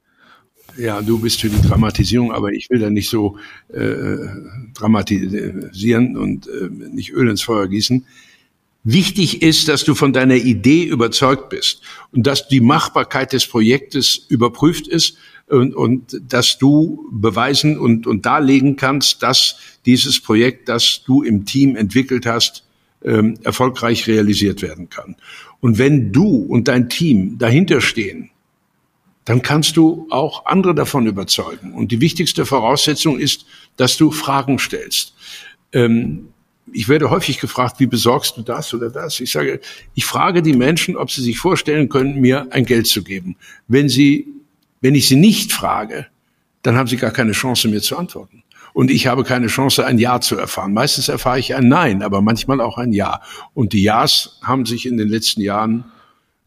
Ja, du bist für die Dramatisierung, aber ich will da nicht so äh, dramatisieren und äh, nicht Öl ins Feuer gießen. Wichtig ist, dass du von deiner Idee überzeugt bist und dass die Machbarkeit des Projektes überprüft ist und, und dass du beweisen und, und darlegen kannst, dass dieses Projekt, das du im Team entwickelt hast, ähm, erfolgreich realisiert werden kann. Und wenn du und dein Team dahinter stehen, dann kannst du auch andere davon überzeugen. Und die wichtigste Voraussetzung ist, dass du Fragen stellst. Ähm, Ich werde häufig gefragt, wie besorgst du das oder das? Ich sage, ich frage die Menschen, ob sie sich vorstellen können, mir ein Geld zu geben. Wenn sie, wenn ich sie nicht frage, dann haben sie gar keine Chance, mir zu antworten. Und ich habe keine Chance, ein Ja zu erfahren. Meistens erfahre ich ein Nein, aber manchmal auch ein Ja. Und die Ja's haben sich in den letzten Jahren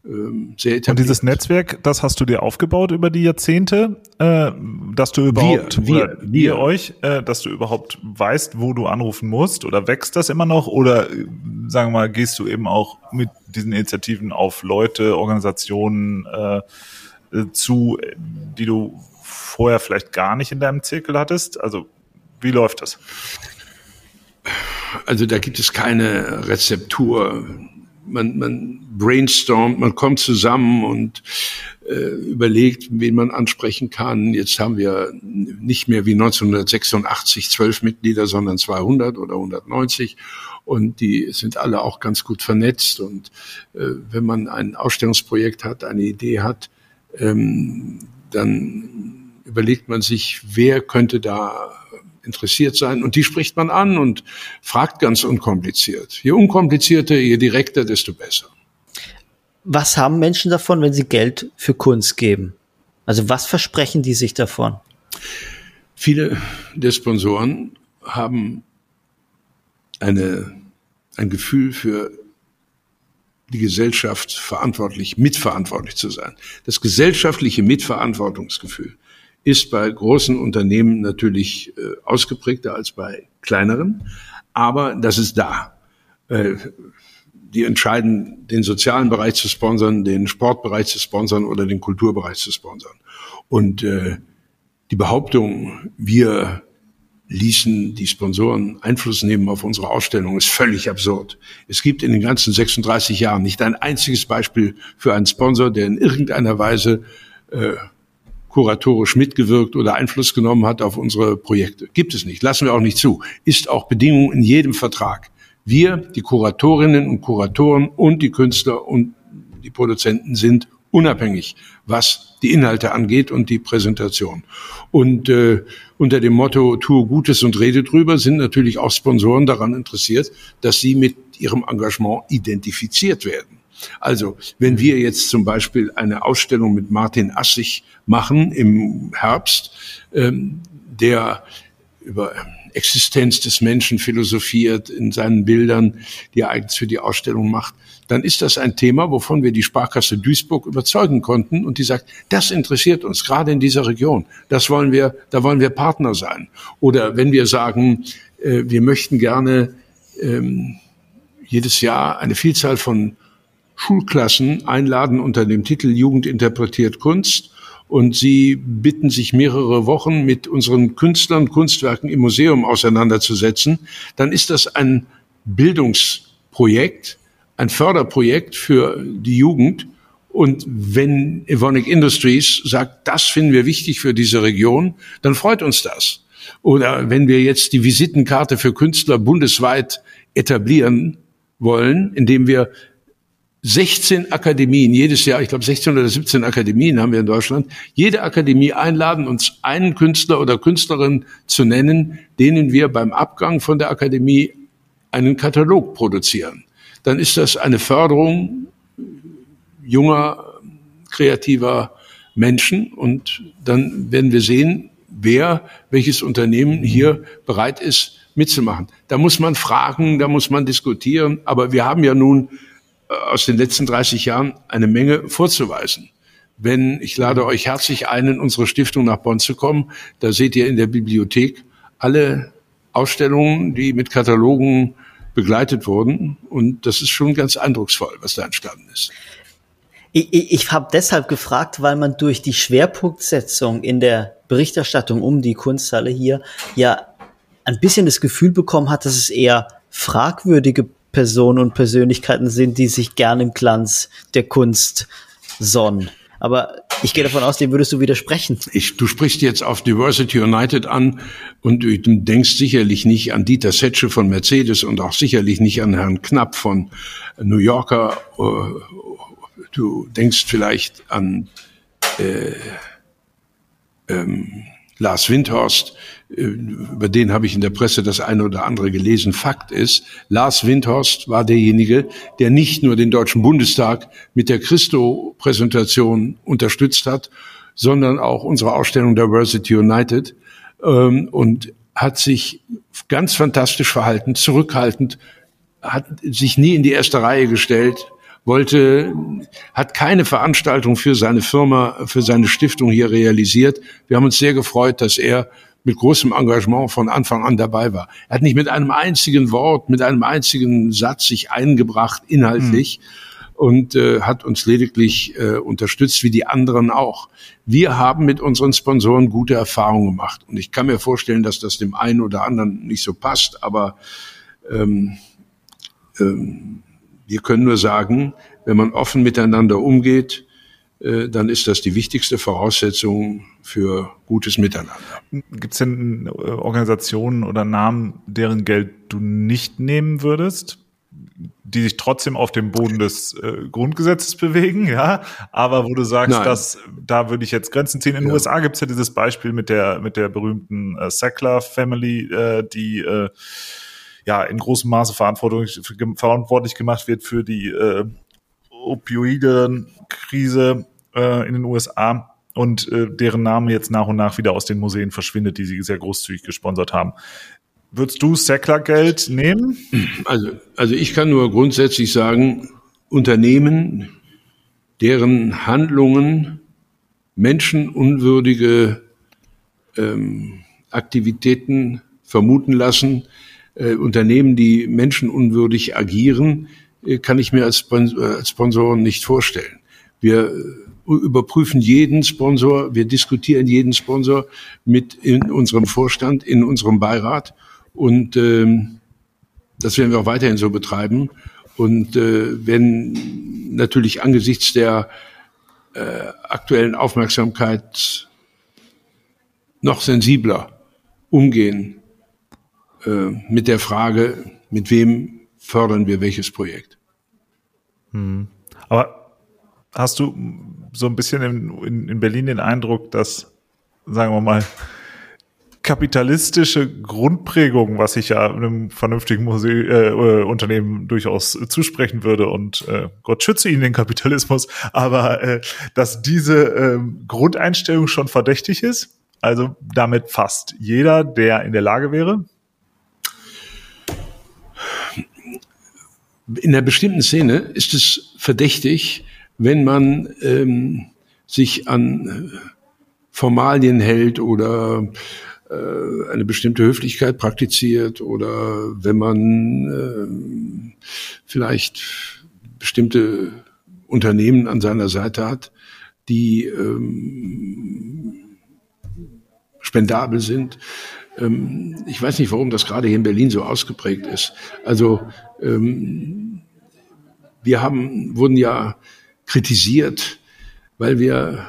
ähm, sehr etabliert. Und dieses Netzwerk, das hast du dir aufgebaut über die Jahrzehnte, äh, dass du überhaupt, wir, wir, wir. ihr euch, äh, dass du überhaupt weißt, wo du anrufen musst, oder wächst das immer noch, oder sagen wir mal, gehst du eben auch mit diesen Initiativen auf Leute, Organisationen äh, zu, die du vorher vielleicht gar nicht in deinem Zirkel hattest? Also wie läuft das? Also da gibt es keine Rezeptur. Man, man brainstormt, man kommt zusammen und äh, überlegt, wen man ansprechen kann. Jetzt haben wir nicht mehr wie neunzehnhundertsechsundachtzig zwölf Mitglieder, sondern zweihundert oder hundertneunzig. Und die sind alle auch ganz gut vernetzt. Und äh, wenn man ein Ausstellungsprojekt hat, eine Idee hat, ähm, dann überlegt man sich, wer könnte da interessiert sein, und die spricht man an und fragt ganz unkompliziert. Je unkomplizierter, je direkter, desto besser. Was haben Menschen davon, wenn sie Geld für Kunst geben? Also was versprechen die sich davon? Viele der Sponsoren haben eine, ein Gefühl für die Gesellschaft, verantwortlich, mitverantwortlich zu sein. Das gesellschaftliche Mitverantwortungsgefühl ist bei großen Unternehmen natürlich äh, ausgeprägter als bei kleineren, aber das ist da. Äh, die entscheiden, den sozialen Bereich zu sponsern, den Sportbereich zu sponsern oder den Kulturbereich zu sponsern. Und äh, die Behauptung, wir ließen die Sponsoren Einfluss nehmen auf unsere Ausstellung, ist völlig absurd. Es gibt in den ganzen sechsunddreißig Jahren nicht ein einziges Beispiel für einen Sponsor, der in irgendeiner Weise äh, kuratorisch mitgewirkt oder Einfluss genommen hat auf unsere Projekte. Gibt es nicht, lassen wir auch nicht zu. Ist auch Bedingung in jedem Vertrag. Wir, die Kuratorinnen und Kuratoren und die Künstler und die Produzenten, sind unabhängig, was die Inhalte angeht und die Präsentation. Und äh, unter dem Motto "Tue Gutes und rede drüber" sind natürlich auch Sponsoren daran interessiert, dass sie mit ihrem Engagement identifiziert werden. Also, wenn wir jetzt zum Beispiel eine Ausstellung mit Martin Assig machen im Herbst, ähm, der über Existenz des Menschen philosophiert in seinen Bildern, die er eigens für die Ausstellung macht, dann ist das ein Thema, wovon wir die Sparkasse Duisburg überzeugen konnten, und die sagt, das interessiert uns, gerade in dieser Region. Das wollen wir, da wollen wir Partner sein. Oder wenn wir sagen, äh, wir möchten gerne ähm, jedes Jahr eine Vielzahl von Schulklassen einladen unter dem Titel "Jugend interpretiert Kunst", und sie bitten, sich mehrere Wochen mit unseren Künstlern, Kunstwerken im Museum auseinanderzusetzen, dann ist das ein Bildungsprojekt, ein Förderprojekt für die Jugend. Und wenn Evonik Industries sagt, das finden wir wichtig für diese Region, dann freut uns das. Oder wenn wir jetzt die Visitenkarte für Künstler bundesweit etablieren wollen, indem wir sechzehn Akademien, jedes Jahr, ich glaube sechzehn oder siebzehn Akademien haben wir in Deutschland, jede Akademie einladen, uns einen Künstler oder Künstlerin zu nennen, denen wir beim Abgang von der Akademie einen Katalog produzieren. Dann ist das eine Förderung junger, kreativer Menschen, und dann werden wir sehen, wer, welches Unternehmen hier bereit ist, mitzumachen. Da muss man fragen, da muss man diskutieren, aber wir haben ja nun aus den letzten dreißig Jahren eine Menge vorzuweisen. Wenn, ich lade euch herzlich ein, in unsere Stiftung nach Bonn zu kommen, da seht ihr in der Bibliothek alle Ausstellungen, die mit Katalogen begleitet wurden, und das ist schon ganz eindrucksvoll, was da entstanden ist. Ich, ich, ich habe deshalb gefragt, weil man durch die Schwerpunktsetzung in der Berichterstattung um die Kunsthalle hier ja ein bisschen das Gefühl bekommen hat, dass es eher fragwürdige Personen und Persönlichkeiten sind, die sich gerne im Glanz der Kunst sonnen. Aber ich gehe davon aus, dem würdest du widersprechen. Ich, du sprichst jetzt auf Diversity United an, und du denkst sicherlich nicht an Dieter Zetsche von Mercedes und auch sicherlich nicht an Herrn Knapp von New Yorker. Du denkst vielleicht an äh, ähm, Lars Windhorst, über den habe ich in der Presse das eine oder andere gelesen. Fakt ist, Lars Windhorst war derjenige, der nicht nur den Deutschen Bundestag mit der Christo-Präsentation unterstützt hat, sondern auch unsere Ausstellung Diversity United, ähm, und hat sich ganz fantastisch verhalten, zurückhaltend, hat sich nie in die erste Reihe gestellt, wollte, hat keine Veranstaltung für seine Firma, für seine Stiftung hier realisiert. Wir haben uns sehr gefreut, dass er mit großem Engagement von Anfang an dabei war. Er hat nicht mit einem einzigen Wort, mit einem einzigen Satz sich eingebracht, inhaltlich, mhm. und äh, hat uns lediglich äh, unterstützt, wie die anderen auch. Wir haben mit unseren Sponsoren gute Erfahrungen gemacht. Und ich kann mir vorstellen, dass das dem einen oder anderen nicht so passt, aber ähm, ähm, wir können nur sagen, wenn man offen miteinander umgeht, dann ist das die wichtigste Voraussetzung für gutes Miteinander. Gibt es denn Organisationen oder Namen, deren Geld du nicht nehmen würdest, die sich trotzdem auf dem Boden des äh, Grundgesetzes bewegen, ja, aber wo du sagst, dass, da würde ich jetzt Grenzen ziehen. In den ja. U S A gibt es ja dieses Beispiel mit der mit der berühmten äh, Sackler-Family, äh, die äh, ja in großem Maße verantwortlich, verantwortlich gemacht wird für die äh, Opioiden-Krise äh, in den U S A und äh, deren Name jetzt nach und nach wieder aus den Museen verschwindet, die sie sehr großzügig gesponsert haben. Würdest du Sackler-Geld nehmen? Also, also ich kann nur grundsätzlich sagen, Unternehmen, deren Handlungen menschenunwürdige ähm, Aktivitäten vermuten lassen, äh, Unternehmen, die menschenunwürdig agieren, kann ich mir als Sponsoren nicht vorstellen. Wir überprüfen jeden Sponsor, wir diskutieren jeden Sponsor mit in unserem Vorstand, in unserem Beirat und ähm, das werden wir auch weiterhin so betreiben. Und äh, wenn natürlich angesichts der äh, aktuellen Aufmerksamkeit noch sensibler umgehen äh, mit der Frage, mit wem fördern wir welches Projekt. Hm. Aber hast du so ein bisschen in, in, in Berlin den Eindruck, dass, sagen wir mal, kapitalistische Grundprägung, was ich ja einem vernünftigen Muse- äh, Unternehmen durchaus zusprechen würde und äh, Gott schütze ihn, den Kapitalismus, aber äh, dass diese äh, Grundeinstellung schon verdächtig ist? Also damit fast jeder, der in der Lage wäre? In einer bestimmten Szene ist es verdächtig, wenn man ähm, sich an Formalien hält oder äh, eine bestimmte Höflichkeit praktiziert oder wenn man äh, vielleicht bestimmte Unternehmen an seiner Seite hat, die ähm, spendabel sind. Ähm, ich weiß nicht, warum das gerade hier in Berlin so ausgeprägt ist. Also Ähm, wir haben, wurden ja kritisiert, weil wir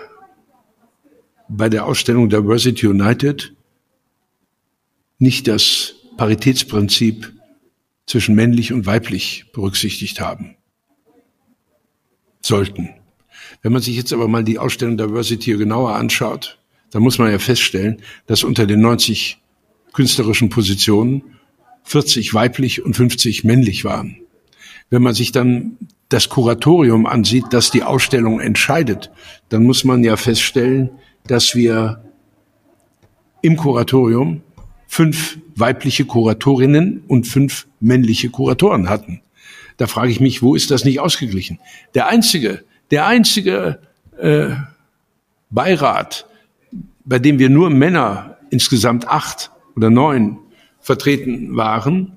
bei der Ausstellung Diversity United nicht das Paritätsprinzip zwischen männlich und weiblich berücksichtigt haben sollten. Wenn man sich jetzt aber mal die Ausstellung Diversity genauer anschaut, dann muss man ja feststellen, dass unter den neunzig künstlerischen Positionen vierzig weiblich und fünfzig männlich waren. Wenn man sich dann das Kuratorium ansieht, das die Ausstellung entscheidet, dann muss man ja feststellen, dass wir im Kuratorium fünf weibliche Kuratorinnen und fünf männliche Kuratoren hatten. Da frage ich mich, wo ist das nicht ausgeglichen? Der einzige, der einzige äh, Beirat, bei dem wir nur Männer, insgesamt acht oder neun, vertreten waren,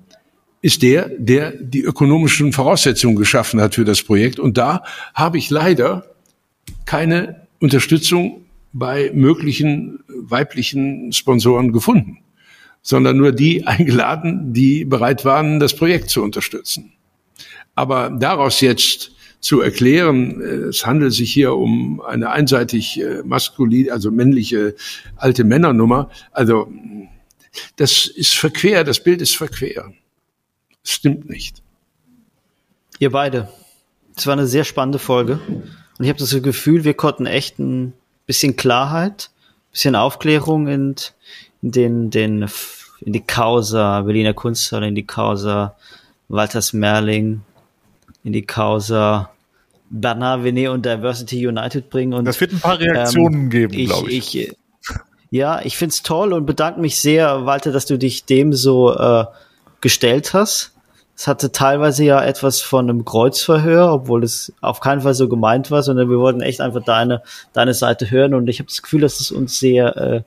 ist der, der die ökonomischen Voraussetzungen geschaffen hat für das Projekt. Und da habe ich leider keine Unterstützung bei möglichen weiblichen Sponsoren gefunden, sondern nur die eingeladen, die bereit waren, das Projekt zu unterstützen. Aber daraus jetzt zu erklären, es handelt sich hier um eine einseitig maskuline, also männliche alte Männernummer, also das ist verquer, das Bild ist verquer. Das stimmt nicht. Ihr beide. Es war eine sehr spannende Folge. Und ich habe das Gefühl, wir konnten echt ein bisschen Klarheit, ein bisschen Aufklärung in den, den, in die Causa Berliner Kunsthalle, in die Causa Walter Smerling, in die Causa Bernar Venet und Diversity United bringen. Und, das wird ein paar Reaktionen ähm, geben, glaube ich. ich Ja, ich find's toll und bedanke mich sehr, Walter, dass du dich dem so äh, gestellt hast. Es hatte teilweise ja etwas von einem Kreuzverhör, obwohl es auf keinen Fall so gemeint war, sondern wir wollten echt einfach deine deine Seite hören. Und ich habe das Gefühl, dass es uns sehr, äh,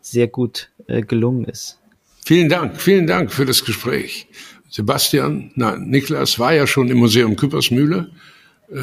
sehr gut äh, gelungen ist. Vielen Dank, vielen Dank für das Gespräch. Sebastian, nein, Niklas war ja schon im Museum Küppersmühle, äh,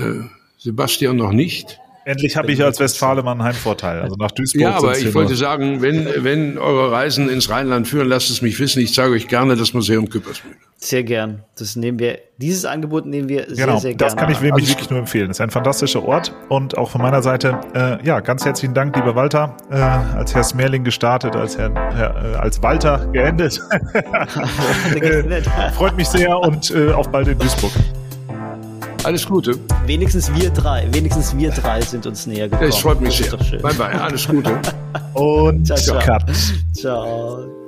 Sebastian noch nicht. Endlich habe ich als Westfale mal einen Heimvorteil. Also nach Duisburg. Ja, aber ich wollte sagen, wenn, wenn eure Reisen ins Rheinland führen, lasst es mich wissen. Ich zeige euch gerne das Museum Küppersmühle. Sehr gern. Das nehmen wir, dieses Angebot nehmen wir sehr, genau, sehr gerne. Genau, das kann ich wirklich, also, nur empfehlen. Das ist ein fantastischer Ort. Und auch von meiner Seite, äh, ja, ganz herzlichen Dank, lieber Walter. Äh, als Herr Smerling gestartet, als Herr, Herr äh, als Walter geendet. äh, freut mich sehr und äh, auf bald in Duisburg. Alles Gute. Wenigstens wir drei, wenigstens wir drei sind uns näher gekommen. Das freut mich sehr. Bye bye, alles Gute. Und ciao, ciao. Ciao.